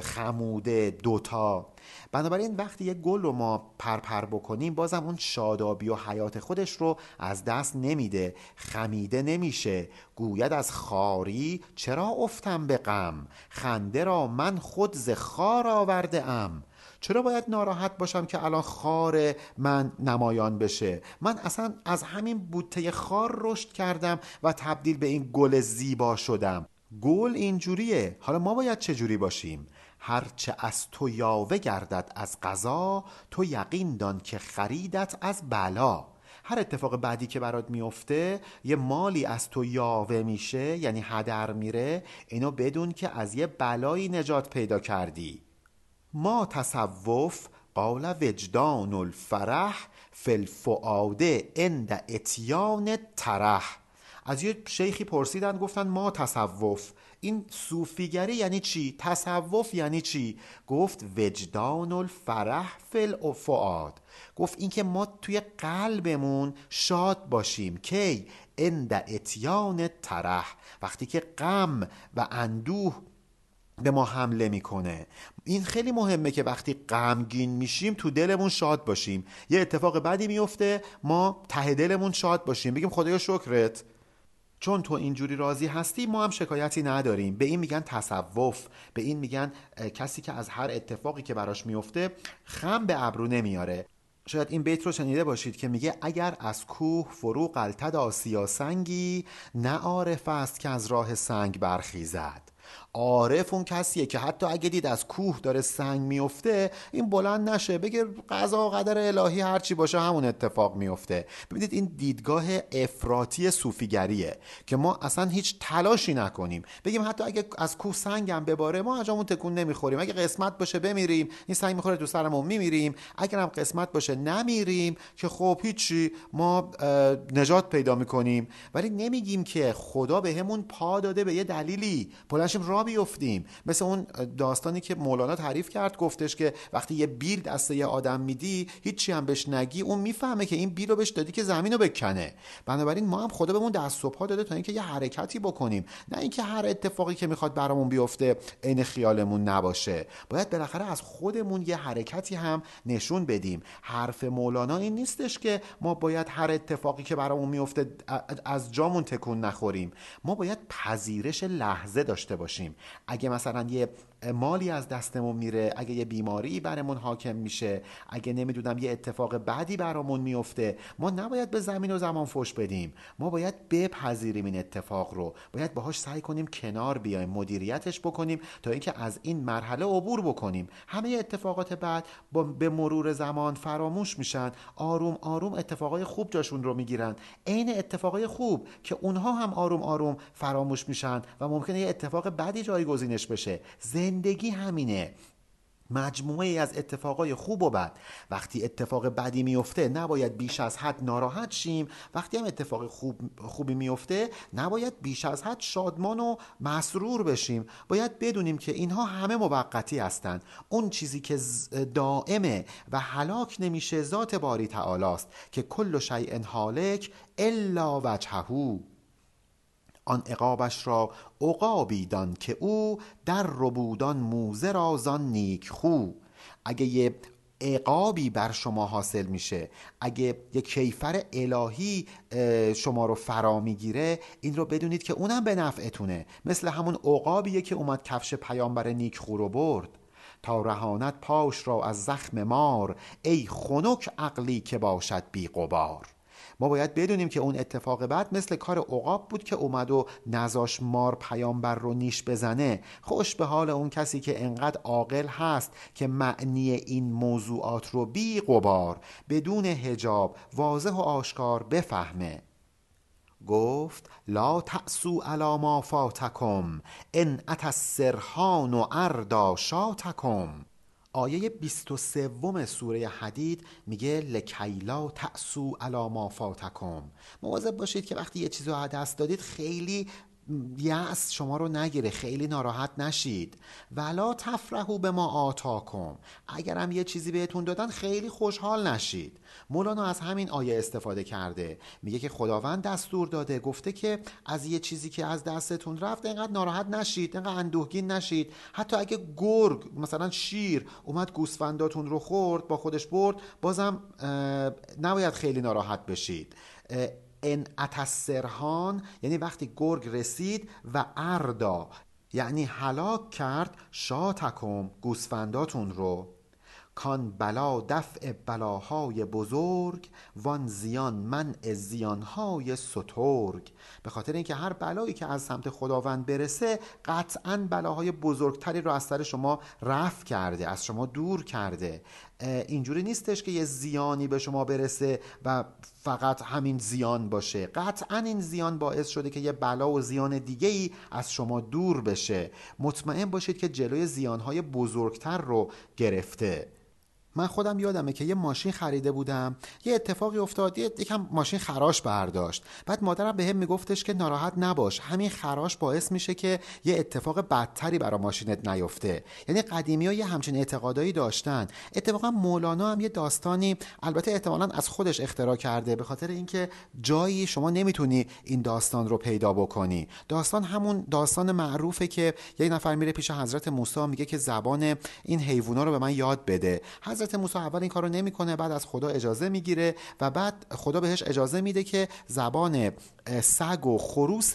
خموده، دوتا. بنابراین وقتی یک گل رو ما پرپر بکنیم بازم اون شادابی و حیات خودش رو از دست نمیده، خمیده نمیشه. گوید از خاری چرا افتم به غم، خنده را من خود ز خار آورده ام. چرا باید ناراحت باشم که الان خار من نمایان بشه؟ من اصلا از همین بوته خار رشد کردم و تبدیل به این گل زیبا شدم. گل اینجوریه. حالا ما باید چجوری باشیم؟ هرچه از تو یاوه گردد از قضا، تو یقین دان که خریدت از بلا. هر اتفاق بعدی که برات میفته، یه مالی از تو یاوه میشه، یعنی هدر میره، اینو بدون که از یه بلایی نجات پیدا کردی. ما تصوف قال وجدان الفرح، فی الفؤاد عند اتیان ترح. از یه شیخی پرسیدن، گفتن ما تصوف، این صوفیگری یعنی چی؟ تصوف یعنی چی؟ گفت وجدان الفرح فی الفؤاد. گفت این که ما توی قلبمون شاد باشیم. کی؟ عند اتیان ترح، وقتی که غم و اندوه به ما حمله میکنه. این خیلی مهمه که وقتی غمگین میشیم تو دلمون شاد باشیم. یه اتفاق بدی میفته، ما ته دلمون شاد باشیم، بگیم خدایا شکرت، چون تو اینجوری راضی هستی ما هم شکایتی نداریم. به این میگن تصوف، به این میگن کسی که از هر اتفاقی که براش میفته خم به ابرو نمیاره. شاید این بیت رو شنیده باشید که میگه اگر از کوه فرو غلتد آسیا سنگی، نه عارف است که از راه سنگ برخیزد. عارف اون کسیه که حتی اگه دید از کوه داره سنگ میفته این بلند نشه بگه قضا و قدر الهی هرچی باشه همون اتفاق میفته. ببینید این دیدگاه افراطی صوفیگریه که ما اصلا هیچ تلاشی نکنیم، بگیم حتی اگه از کوه سنگم بباره ما اجامون تکون نمیخوریم، اگه قسمت باشه بمیریم، این سنگ میخوره تو سرمون میمیریم، اگر هم قسمت باشه نمیریم که خب هیچی ما نجات پیدا میکنیم. ولی نمیگیم که خدا بهمون پا داده به یه دلیلی بلنشیم را بیفتیم. مثل اون داستانی که مولانا تعریف کرد، گفتش که وقتی یه بیل دست یه آدم میدی هیچی هم بهش نگی اون میفهمه که این بیل رو بهش دادی که زمین رو بکنه. بنابراین ما هم خدا بهمون دست و پا داده تا اینکه یه حرکتی بکنیم، نه اینکه هر اتفاقی که میخواد برامون بیفته عین خیالمون نباشه. باید بالاخره از خودمون یه حرکتی هم نشون بدیم. حرف مولانا این نیستش که ما باید هر اتفاقی که برامون میفته از جامون تکون نخوریم، ما باید پذیرش لحظه داشته باشیم. اگه مثلا یه مالی از دستمون میره، اگه یه بیماری برامون حاکم میشه، اگه نمیدونم یه اتفاق بعدی برامون میفته، ما نباید به زمین و زمان فوش بدیم، ما باید بپذیریم این اتفاق رو، باید باهاش سعی کنیم کنار بیایم، مدیریتش بکنیم تا اینکه از این مرحله عبور بکنیم. همه اتفاقات بعد به مرور زمان فراموش میشن، آروم آروم اتفاقای خوب جاشون رو میگیرن، عین اتفاقای خوب که اونها هم آروم آروم فراموش میشن و ممکنه یه اتفاق بعدی جایگزینش بشه. زندگی همینه، مجموعه ای از اتفاقای خوب و بد. وقتی اتفاق بدی میفته نباید بیش از حد ناراحت شیم، وقتی هم اتفاق خوبی میفته نباید بیش از حد شادمان و مسرور بشیم. باید بدونیم که اینها همه موقتی هستند. اون چیزی که دائمه و هلاک نمیشه ذات باری تعالی است که کل شیء هالک الا وجهه، آن عقابش را عقابی دان که او در ربودان موزه را زان نیک خو. اگه یه عقابی بر شما حاصل میشه، اگه یه کیفر الهی شما رو فرا میگیره، این رو بدونید که اونم به نفعتونه، مثل همون عقابیه که اومد کفش پیامبر نیک خو رو برد تا رهانت پاش را از زخم مار، ای خنک عقلی که باشد بی غبار. ما باید بدونیم که اون اتفاق بعد مثل کار عقاب بود که اومد و نزاش مار پیامبر رو نیش بزنه. خوش به حال اون کسی که انقدر عاقل هست که معنی این موضوعات رو بی غبار، بدون حجاب، واضح و آشکار بفهمه. گفت لا تأسو علی ما فاتکم ان ات السرحان و اردا شاتکم. آیه 23 سوره حدید میگه لکیلا تأسو علی ما فاتکم. مواظب باشید که وقتی یه چیز رو از دست دادید خیلی یأس شما رو نگیره، خیلی ناراحت نشید. ولا تفرحوا بما آتاکم، اگرم یه چیزی بهتون دادن خیلی خوشحال نشید. مولانا از همین آیه استفاده کرده، میگه که خداوند دستور داده، گفته که از یه چیزی که از دستتون رفت اینقدر ناراحت نشید، اینقدر اندوهگین نشید. حتی اگه گرگ مثلا شیر اومد گوسفنداتون رو خورد، با خودش برد، بازم نباید خیلی ناراحت بشید. ان اتسرهان یعنی وقتی گرگ رسید و اردا یعنی هلاک کرد شاتکم گوسفنداتون رو. کان بلا دفع بلاهای بزرگ وان زیان منع زیانهای سترگ. به خاطر اینکه هر بلایی که از سمت خداوند برسه قطعاً بلاهای بزرگتری رو از سر شما رفع کرده، از شما دور کرده. اینجوری نیستش که یه زیانی به شما برسه و فقط همین زیان باشه، قطعاً این زیان باعث شده که یه بلا و زیان دیگه‌ای از شما دور بشه. مطمئن باشید که جلوی زیانهای بزرگتر رو گرفته. من خودم یادمه که یه ماشین خریده بودم، یه اتفاقی افتاد، یکم ماشین خراش برداشت. بعد مادرم بهم میگفتش که ناراحت نباش، همین خراش باعث میشه که یه اتفاق بدتری برای ماشینت نیفته. یعنی قدیمی‌ها یه همچین اعتقادایی داشتن. اتفاقا مولانا هم یه داستانی، البته احتمالاً از خودش اختراع کرده، به خاطر اینکه جایی شما نمیتونی این داستان رو پیدا بکنی. داستان همون داستان معروفه که یه نفر میره پیش حضرت موسی میگه که زبان این حیونا رو به من یاد بده. حضرت موسی اول این کارو نمیکنه، بعد از خدا اجازه میگیره و بعد خدا بهش اجازه میده که زبان سگ و خروس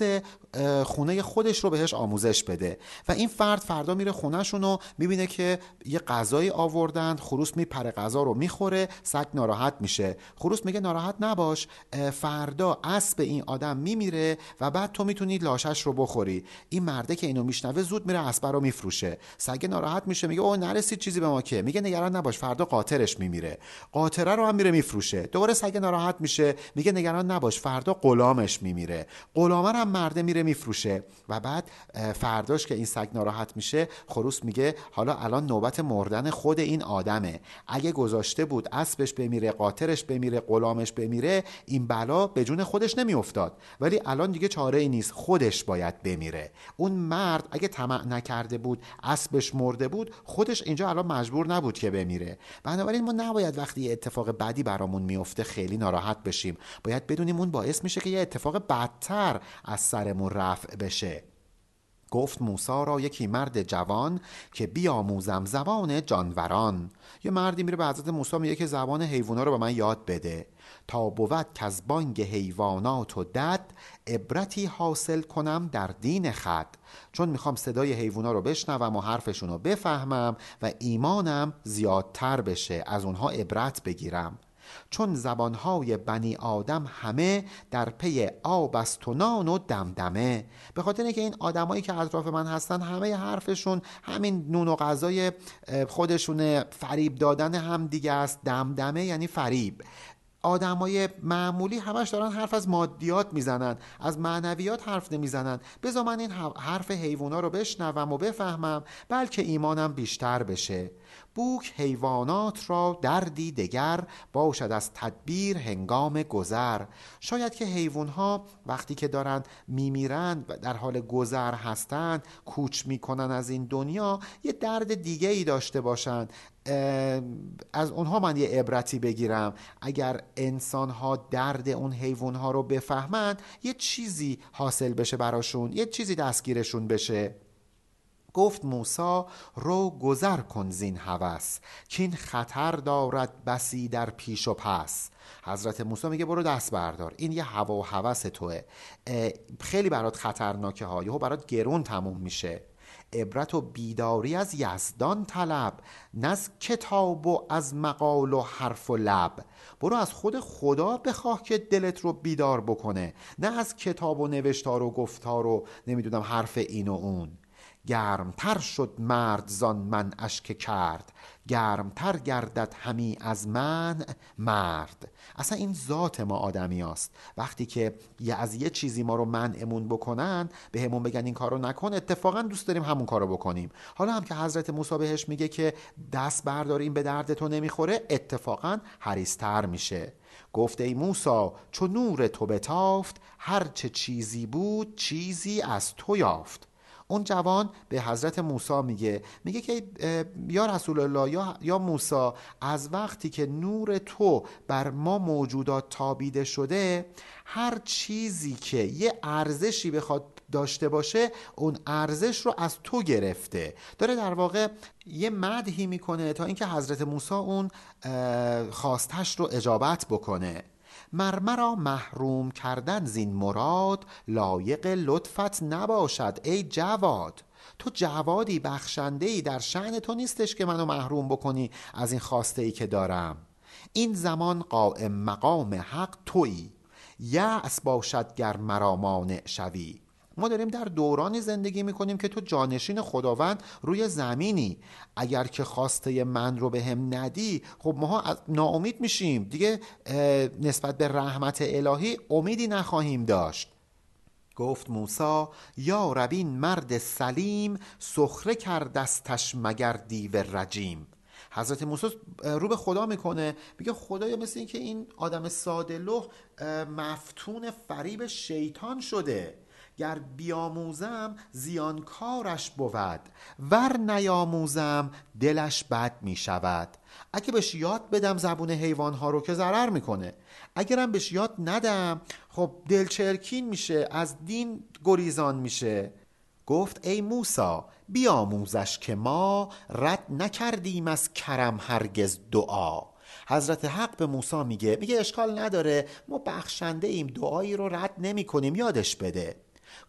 خونه خودش رو بهش آموزش بده. و این فرد فردا میره خونهشون و میبینه که یه غذایی آوردن، خروس میپره غذا رو میخوره، سگ ناراحت میشه. خروس میگه ناراحت نباش، فردا اسب این آدم میمیره و بعد تو میتونی لاشش رو بخوری. این مرده که اینو میشنوه زود میره اسب رو میفروشه. سگ ناراحت میشه، میگه اوه نرسید چیزی به ما که. میگه نگران نباش، فردا قاطرش میمیره، قاطره رو هم میره میفروشه. دوباره سگ ناراحت میشه، میگه نگران نباش، فردا غلامش میمیره، غلامه هم مرده میره میفروشه. و بعد فرداش که این سگ ناراحت میشه، خروس میگه حالا الان نوبت مردن خود این آدمه. اگه گذاشته بود اسبش بمیره، قاطرش بمیره، غلامش بمیره، این بلا به جون خودش نمیافتاد، ولی الان دیگه چاره ای نیست، خودش باید بمیره. اون مرد اگه طمع نکرده بود، اسبش مرده بود، خودش اینجا الان مجبور نبود که بمیره. بنابراین ما نباید وقتی یه اتفاق بدی برامون میفته خیلی ناراحت بشیم، باید بدونیم اون باعث میشه که یه اتفاق بدتر از سرمون رفع بشه. گفت موسی را یکی مرد جوان که بیاموزم زبان جانوران. یه مردی میره به حضرت موسی میگه که زبان حیوانا رو به من یاد بده، تا بود که از بانگ حیوانات و دد عبرتی حاصل کنم در دین خود. چون میخوام صدای حیوانا رو بشنوم و حرفشون رو بفهمم و ایمانم زیادتر بشه، از اونها عبرت بگیرم. چون زبانهای بنی آدم همه در پی آب است و نان و دمدمه. به خاطر اینکه این آدمایی که اطراف من هستن همه حرفشون همین نون و غذای خودشونه، فریب دادن هم دیگه است. دمدمه یعنی فریب. آدمای معمولی همش دارن حرف از مادیات میزنن، از معنویات حرف نمیزنن. بذار من این حرف حیوانا رو بشنوم و بفهمم، بلکه ایمانم بیشتر بشه. بوک حیوانات را دردی دگر باشد از تدبیر هنگام گذر. شاید که حیوانها وقتی که دارن میمیرن و در حال گذر هستن، کوچ میکنن از این دنیا، یه درد دیگه ای داشته باشن، از اونها من یه عبرتی بگیرم. اگر انسانها درد اون حیوانها رو بفهمن، یه چیزی حاصل بشه براشون، یه چیزی دستگیرشون بشه. گفت موسی رو گذر کن زین هوس که این خطر دارد بسی در پیش و پس. حضرت موسی میگه برو دست بردار، این یه هوا و هوس توه، خیلی برات خطرناکه ها، یهو برات گرون تموم میشه. عبرت و بیداری از یزدان طلب، نه از کتاب و از مقال و حرف و لب. برو از خود خدا بخواه که دلت رو بیدار بکنه، نه از کتاب و نوشتار و گفتار و نمیدونم حرف این و اون. گرمتر شد مرد زان منعش که کرد، گرمتر گردد همی از من مرد. اصلا این ذات ما آدمی هست. وقتی که از یه چیزی ما رو منعمون بکنن، به همون بگن این کارو نکن، اتفاقا دوست داریم همون کارو بکنیم. حالا هم که حضرت موسی بهش میگه که دست برداریم به دردتو نمیخوره، اتفاقا حریص‌تر میشه. گفت ای موسی چو نور تو بتافت، هرچه چیزی بود چیزی از تو یافت. اون جوان به حضرت موسی میگه که یا رسول الله یا موسی، از وقتی که نور تو بر ما موجودات تابیده شده، هر چیزی که یه ارزشی بخواد داشته باشه، اون ارزش رو از تو گرفته. داره در واقع یه مدحی میکنه تا اینکه حضرت موسی اون خواستش رو اجابت بکنه. مرمرا محروم کردن زین مراد، لایق لطفت نباشد ای جواد. تو جوادی، بخشنده‌ای، در شأن تو نیستش که منو محروم بکنی از این خواسته ای که دارم. این زمان قائم مقام حق تویی، یأس باشد گر مرا مانع شوی. ما داریم در دورانی زندگی میکنیم که تو جانشین خداوند روی زمینی. اگر که خواسته من رو به هم ندی، خب ماها ناامید میشیم دیگه، نسبت به رحمت الهی امیدی نخواهیم داشت. گفت موسی یا رب این مرد سلیم، سخره کردستش مگر دیو رجیم. حضرت موسی رو به خدا میکنه، میگه خدایا مثل این که این آدم ساده لوح مفتون فریب شیطان شده، گر بیاموزم زیانکارش بود، ور نیاموزم دلش بد می شود. اگه بهش یاد بدم زبون حیوانها رو که ضرر میکنه، اگرم بهش یاد ندم خب دلچرکین میشه، از دین گریزان میشه. گفت ای موسی بیاموزش که ما رد نکردیم از کرم هرگز دعا، حضرت حق به موسی میگه اشکال نداره، ما بخشنده ایم، دعایی رو رد نمی کنیم، یادش بده.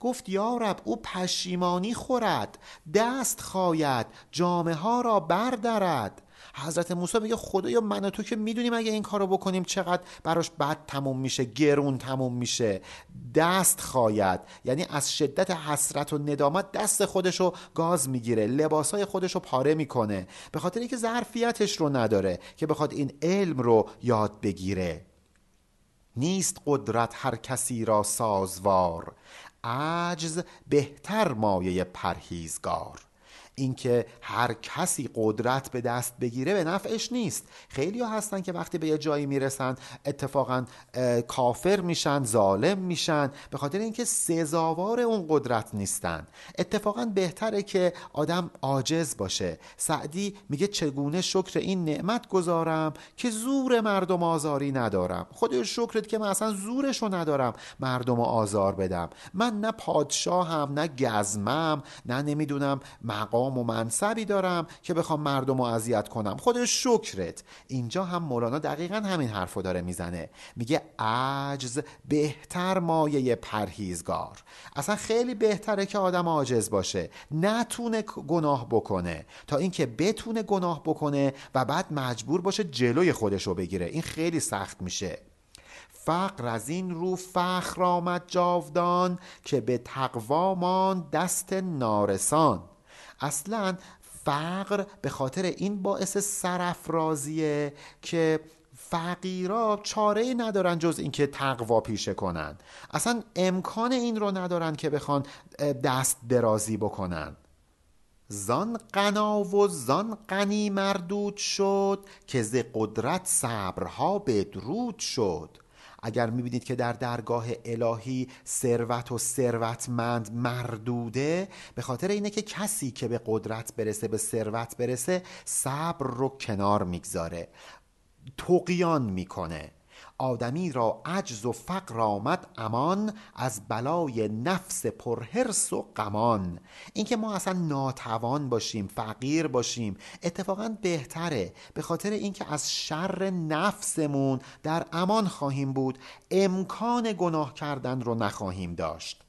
گفت یا رب او پشیمانی خورد، دست خواید، جامه ها را بردرد. حضرت موسی میگه خدایا من و تو که میدونیم اگه این کارو بکنیم چقدر براش بد تموم میشه، گرون تموم میشه. دست خواید یعنی از شدت حسرت و ندامت دست خودشو گاز میگیره، لباسای خودشو پاره میکنه به خاطر اینکه ظرفیتش رو نداره که بخواد این علم رو یاد بگیره. نیست قدرت هر کسی را سازوار، عجز بهتر مایه پرهیزگار. اینکه هر کسی قدرت به دست بگیره به نفعش نیست. خیلی ها هستن که وقتی به یه جایی میرسن اتفاقا کافر میشن، ظالم میشن به خاطر اینکه سزاوار اون قدرت نیستن. اتفاقا بهتره که آدم عاجز باشه. سعدی میگه چگونه شکر این نعمت گذارم که زور مردم آزاری ندارم. خدا شکرت که من اصلا زورشو ندارم مردم آزار بدم. من نه پادشاهم، نه گزمم، نه نمیدونم مقام و منصبی دارم که بخوام مردم رو اذیت کنم. خدا شکرت. اینجا هم مولانا دقیقا همین حرفو داره میزنه، میگه عجز بهتر مایه پرهیزگار. اصلا خیلی بهتره که آدم عاجز باشه، نتونه گناه بکنه تا اینکه بتونه گناه بکنه و بعد مجبور باشه جلوی خودشو بگیره. این خیلی سخت میشه. فقر از این رو فخر آمد جاودان، که به تقوا ماند دست نارسان. اصلا فقر به خاطر این باعث سرافرازیه که فقیرا چاره‌ای ندارن جز اینکه تقوا پیشه کنن. اصلا امکان این رو ندارن که بخوان دست درازی بکنن. زان قنا و زان غنی مردود شد، که ز قدرت صبرها بدرود شد. اگر میبینید که در درگاه الهی ثروت و ثروتمند مردوده، به خاطر اینه که کسی که به قدرت برسه، به ثروت برسه، صبر رو کنار میگذاره، طغیان میکنه. آدمی را عجز و فقر آمد امان، از بلای نفس پرهرس و غمان. اینکه ما اصلا ناتوان باشیم، فقیر باشیم، اتفاقا بهتره، به خاطر اینکه از شر نفسمون در امان خواهیم بود، امکان گناه کردن رو نخواهیم داشت.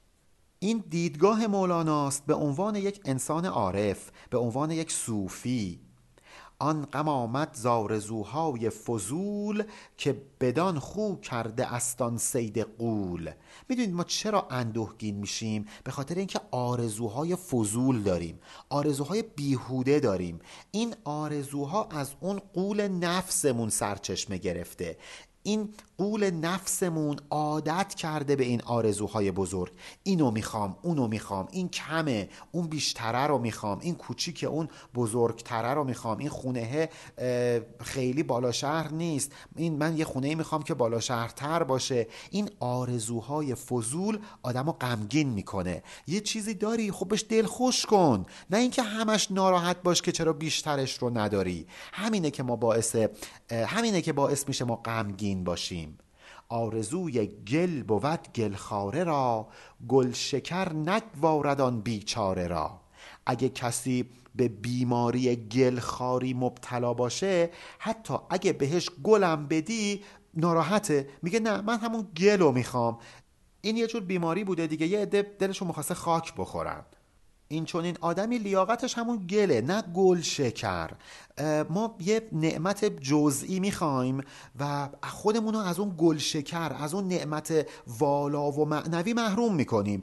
این دیدگاه مولاناست به عنوان یک انسان عارف، به عنوان یک صوفی. آن غم آمد زارزوهای فضول، که بدان خو کرده استان سید قول. میدونید ما چرا اندوهگین میشیم؟ به خاطر اینکه آرزوهای فضول داریم، آرزوهای بیهوده داریم. این آرزوها از اون قول نفسمون سرچشمه گرفته. این قول نفسمون عادت کرده به این آرزوهای بزرگ. اینو میخوام، اونو میخوام، این کمه، اون بیشتره رو میخوام، این کوچیکه، اون بزرگتره رو میخوام، این خونه خیلی بالا شهر نیست، این من یه خونه میخوام که بالا شهرتر باشه. این آرزوهای فضول آدمو غمگین میکنه. یه چیزی داری، خب بهش دل خوش کن، نه اینکه همش ناراحت باش که چرا بیشترش رو نداری. همینه که باعث میشه ما غمگین باشیم. آرزوی گل بود گلخاره را، گل شکر نگوارد آن بیچاره را. اگه کسی به بیماری گلخاری مبتلا باشه، حتی اگه بهش گلم بدی ناراحته، میگه نه من همون گلو میخوام. این یه جور بیماری بوده دیگه، یه عده دلشون میخواسته خاک بخورن. این چون این آدمی لیاقتش همون گله، نه گل شکر. ما یه نعمت جزئی میخوایم و خودمونو از اون گل شکر، از اون نعمت والا و معنوی محروم میکنیم.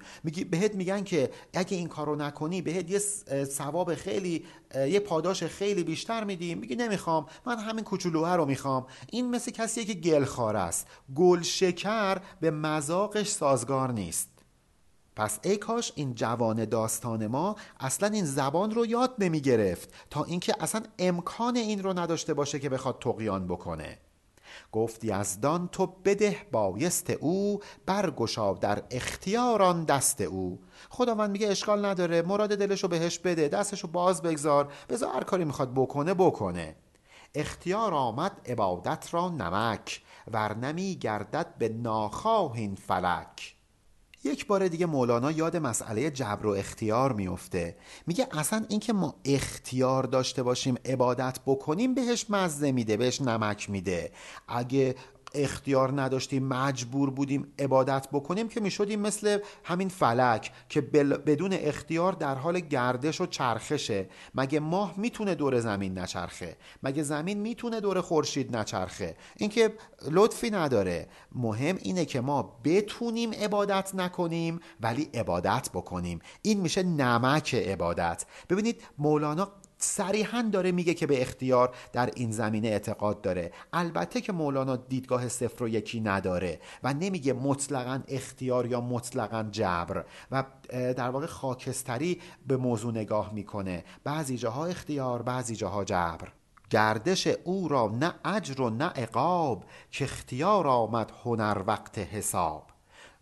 بهت میگن که اگه این کارو نکنی بهت یه ثواب خیلی، یه پاداش خیلی بیشتر میدیم. میگی نمیخوام، من همین کوچولوها رو میخوام. این مثل کسیه که گلخوار است، گل شکر به مذاقش سازگار نیست. پس ای کاش این جوان داستان ما اصلا این زبان رو یاد نمی گرفت، تا اینکه اصلا امکان این رو نداشته باشه که بخواد طغیان بکنه. گفت یزدان تو بده بایست او، برگشا در اختیاران دست او. خداوند میگه اشکال نداره، مراد دلشو بهش بده، دستشو باز بگذار، بذار هر کاری میخواد بکنه بکنه. اختیار آمد عبادت را نمک، ورنمی گردد به ناخواه این فلک. یک بار دیگه مولانا یاد مسئله جبر و اختیار میفته. میگه اصلا این که ما اختیار داشته باشیم عبادت بکنیم بهش مزه میده، بهش نمک میده. اگه اختیار نداشتیم مجبور بودیم عبادت بکنیم که میشدیم مثل همین فلک که بدون اختیار در حال گردش و چرخشه. مگه ماه میتونه دور زمین نچرخه؟ مگه زمین میتونه دور خورشید نچرخه؟ این که لطفی نداره. مهم اینه که ما بتونیم عبادت نکنیم ولی عبادت بکنیم. این میشه نمک عبادت. ببینید مولانا صریحاً داره میگه که به اختیار در این زمینه اعتقاد داره. البته که مولانا دیدگاه صفر و یکی نداره و نمیگه مطلقاً اختیار یا مطلقاً جبر و در واقع خاکستری به موضوع نگاه میکنه. بعضی جاها اختیار، بعضی جاها جبر. گردش او را نه اجر و نه عقاب، که اختیار آمد هنر وقت حساب.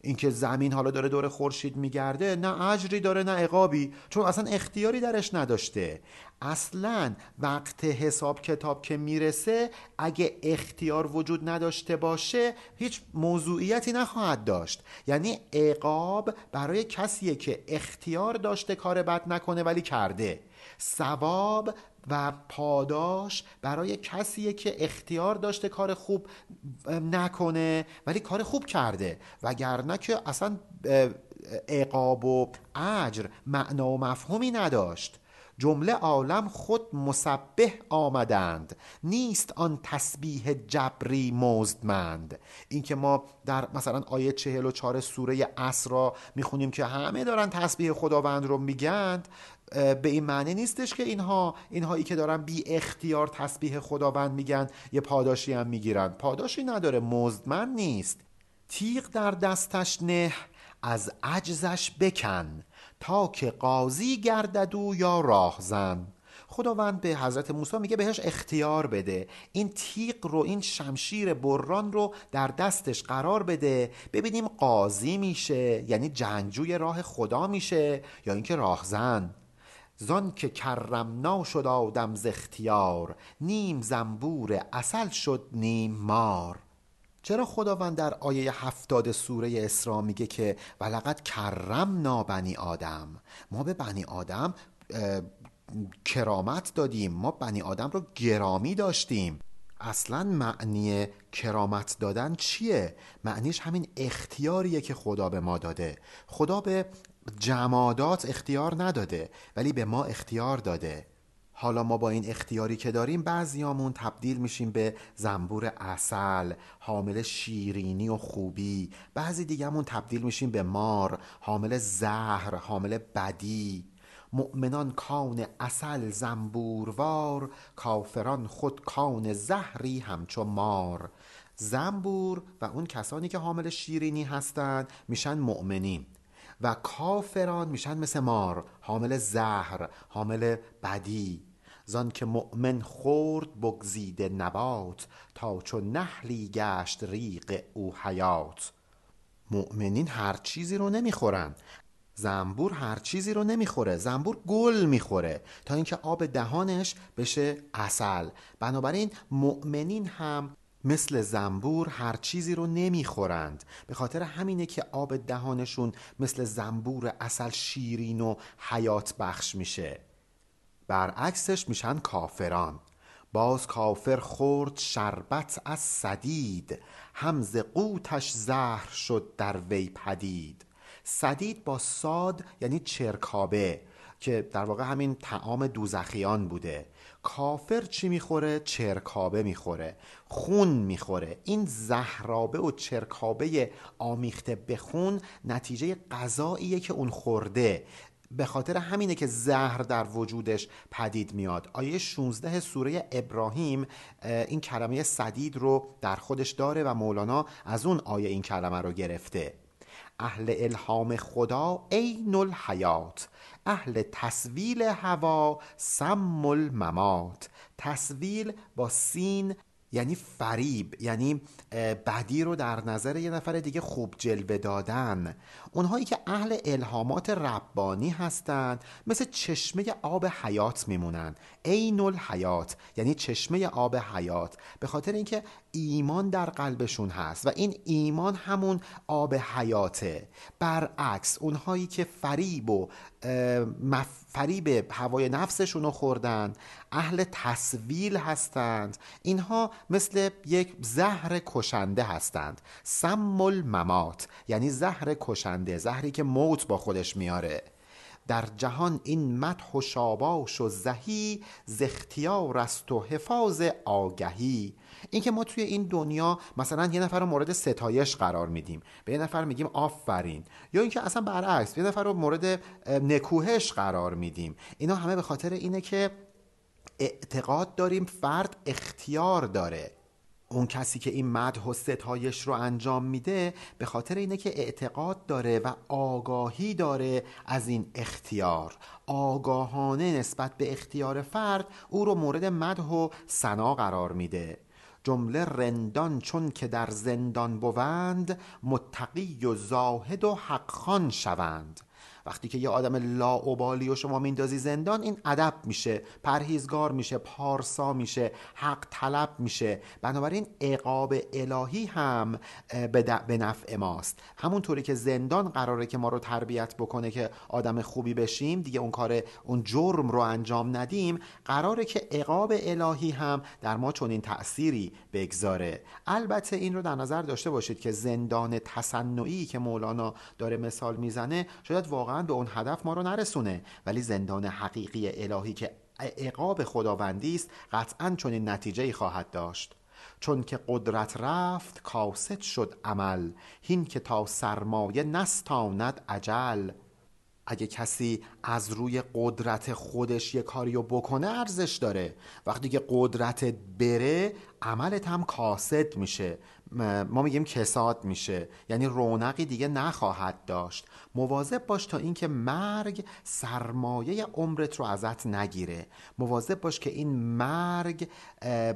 اینکه زمین حالا داره دور خورشید میگرده نه اجری داره نه عقابی، چون اصلا اختیاری درش نداشته. اصلا وقت حساب کتاب که میرسه اگه اختیار وجود نداشته باشه هیچ موضوعیتی نخواهد داشت. یعنی عقاب برای کسیه که اختیار داشته کار بد نکنه ولی کرده. ثواب و پاداش برای کسیه که اختیار داشته کار خوب نکنه ولی کار خوب کرده، وگرنه که اصلا عقاب و اجر معنا و مفهومی نداشت. جمله عالم خود مسبح آمدند، نیست آن تسبیح جبری مزدمند. این که ما در مثلا آیه 44 سوره اسرا میخونیم که همه دارن تسبیح خداوند رو میگند، به این معنی نیستش که اینهایی که دارن بی اختیار تسبیح خداوند میگن یه پاداشی هم میگیرن. پاداشی نداره، مزدمند نیست. تیغ در دستش نه، از عجزش بکن، تا که قاضی گردد او یا راهزن. خداوند به حضرت موسی میگه بهش اختیار بده، این تیغ رو، این شمشیر بران رو در دستش قرار بده، ببینیم قاضی میشه یعنی جنگجوی راه خدا میشه یا اینکه راهزن. زان که کرمنا شد آدم ز اختیار، نیم زنبور عسل شد نیم مار. چرا خداوند در آیه 70 سوره اسرا میگه که ولقد کرمنا بنی آدم، ما به بنی آدم کرامت دادیم، ما بنی آدم رو گرامی داشتیم؟ اصلا معنی کرامت دادن چیه؟ معنیش همین اختیاریه که خدا به ما داده. خدا به جمادات اختیار نداده ولی به ما اختیار داده. حالا ما با این اختیاری که داریم بعضیامون تبدیل میشیم به زنبور عسل، حامل شیرینی و خوبی. بعضی دیگه‌مون تبدیل میشیم به مار، حامل زهر، حامل بدی. مؤمنان کان عسل زنبوروار، کافران خود کان زهری همچو مار. زنبور و اون کسانی که حامل شیرینی هستند میشن مؤمنین و کافران میشن مثل مار، حامل زهر، حامل بدی. زان که مؤمن خورد بگزیده نبات، تا چون نحلی گشت ریق او حیات. مؤمنین هر چیزی رو نمیخورن. زنبور هر چیزی رو نمیخوره. زنبور گل میخوره تا اینکه آب دهانش بشه عسل. بنابراین مؤمنین هم مثل زنبور هر چیزی رو نمیخورند. به خاطر همینه که آب دهانشون مثل زنبور عسل شیرین و حیات بخش میشه. برعکسش میشن کافران. باز کافر خورد شربت از سدید، هم ز قوتش زهر شد در وی پدید. سدید با ساد یعنی چرکابه که در واقع همین طعام دوزخیان بوده. کافر چی میخوره؟ چرکابه میخوره، خون میخوره. این زهرابه و چرکابه آمیخته به خون نتیجه غذاییه که اون خورده. به خاطر همینه که زهر در وجودش پدید میاد. آیه 16 سوره ابراهیم این کلمه سدید رو در خودش داره و مولانا از اون آیه این کلمه رو گرفته. اهل الهام خدا عین الحیات، اهل تسویل هوا سم الممات. تسویل با سین یعنی فریب، یعنی بدی رو در نظر یه نفر دیگه خوب جلوه دادن. اونهایی که اهل الهامات ربانی هستند مثل چشمه آب حیات میمونن. عین الحیات یعنی چشمه آب حیات. به خاطر اینکه ایمان در قلبشون هست و این ایمان همون آب حیاته. برعکس اونهایی که فریب هوای نفسشونو خوردن، اهل تسویل هستند، اینها مثل یک زهر کشنده هستند. سم الممات یعنی زهر کشنده، زهری که موت با خودش میاره. در جهان این مدح و شاباش و زهی ز اختیار است و حفاظ آگهی. این که ما توی این دنیا مثلا یه نفر رو مورد ستایش قرار میدیم، به یه نفر میگیم آفرین، یا اینکه اصلا برعکس یه نفر رو مورد نکوهش قرار میدیم، اینا همه به خاطر اینه که اعتقاد داریم فرد اختیار داره. اون کسی که این مدح و ستایش رو انجام میده به خاطر اینه که اعتقاد داره و آگاهی داره از این اختیار، آگاهانه نسبت به اختیار فرد او رو مورد مدح و ثنا قرار میده. جمله رندان چون که در زندان بوند، متقی و زاهد و حق خوان شوند. وقتی که یه آدم لاابالی و شما میندازی زندان، این ادب میشه، پرهیزگار میشه، پارسا میشه، حق طلب میشه. بنابراین عقاب الهی هم به نفع ماست. همونطوری که زندان قراره که ما رو تربیت بکنه که آدم خوبی بشیم، دیگه اون جرم رو انجام ندیم، قراره که عقاب الهی هم در ما چنین تأثیری بگذاره. البته این رو در نظر داشته باشید که زندان تصنعی که مولانا داره مثال میزنه شاید واقعا به اون هدف ما رو نرسونه، ولی زندان حقیقی الهی که عقاب خداوندی است قطعاً چنین نتیجه‌ای خواهد داشت. چون که قدرت رفت کاسد شد عمل، هین که تا سرمایه نستاند اجل. اگه کسی از روی قدرت خودش یه کاریو بکنه ارزش داره، وقتی که قدرتت بره عملت هم کاسد میشه، ما میگیم کساد میشه، یعنی رونقی دیگه نخواهد داشت. مواظب باش تا اینکه مرگ سرمایه عمرت رو ازت نگیره، مواظب باش که این مرگ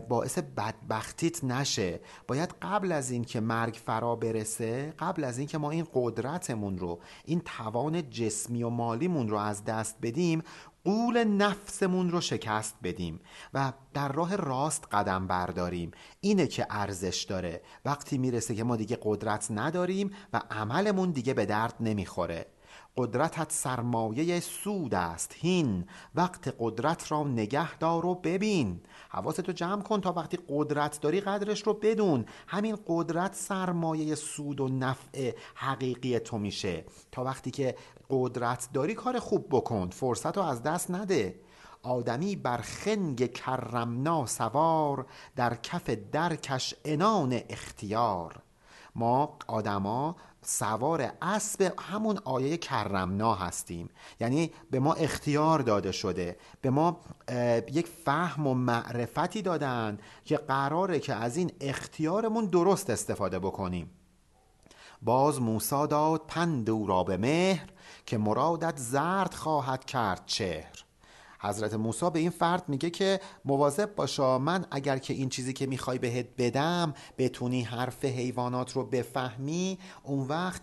باعث بدبختیت نشه. باید قبل از این که مرگ فرا برسه، قبل از این که ما این قدرتمون رو، این توان جسمی و مالیمون رو از دست بدیم، قول نفسمون رو شکست بدیم و در راه راست قدم برداریم. اینه که ارزش داره. وقتی میرسه که ما دیگه قدرت نداریم و عملمون دیگه به درد نمیخوره. قدرتت سرمایه سود است، هین وقت قدرت را نگه دار و ببین. حواستو جمع کن تا وقتی قدرت داری قدرش رو بدون. همین قدرت سرمایه سود و نفع حقیقی تو میشه. تا وقتی که قدرت داری کار خوب بکن، فرصت رو از دست نده. آدمی بر خنگ کرمنا سوار، در کف درکش عنان اختیار. ما آدما سوار اسب همون آیه کرمنا هستیم، یعنی به ما اختیار داده شده، به ما یک فهم و معرفتی دادن که قراره که از این اختیارمون درست استفاده بکنیم. باز موسی داد پند او را به مهر، که مرادت زرد خواهد کرد چهر. حضرت موسی به این فرد میگه که مواظب باشا، من اگر که این چیزی که میخوای بهت بدم بتونی حرف حیوانات رو بفهمی، اون وقت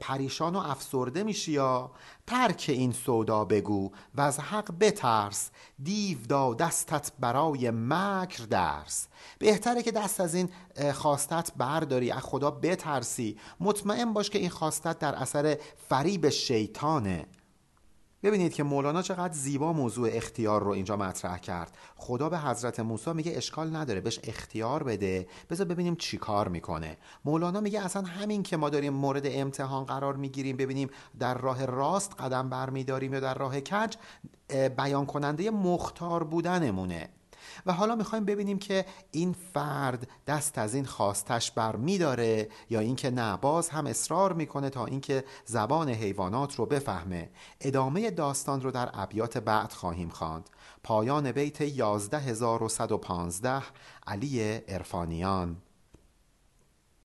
پریشان و افسرده میشی. یا ترک این سودا بگو و از حق بترس، دیو دادستت برای مکر درس. بهتره که دست از این خواستت برداری، از خدا بترسی، مطمئن باش که این خواستت در اثر فریب شیطانه. ببینید که مولانا چقدر زیبا موضوع اختیار رو اینجا مطرح کرد. خدا به حضرت موسی میگه اشکال نداره، بهش اختیار بده، بذار ببینیم چی کار میکنه. مولانا میگه اصلا همین که ما داریم مورد امتحان قرار میگیریم، ببینیم در راه راست قدم برمیداریم یا در راه کج، بیان کننده مختار بودنمونه. و حالا میخوایم ببینیم که این فرد دست از این خواستش بر میداره یا اینکه نه، باز هم اصرار میکنه تا اینکه زبان حیوانات رو بفهمه. ادامه داستان رو در ابیات بعد خواهیم خواند. پایان بیت 11115 علی عرفانیان.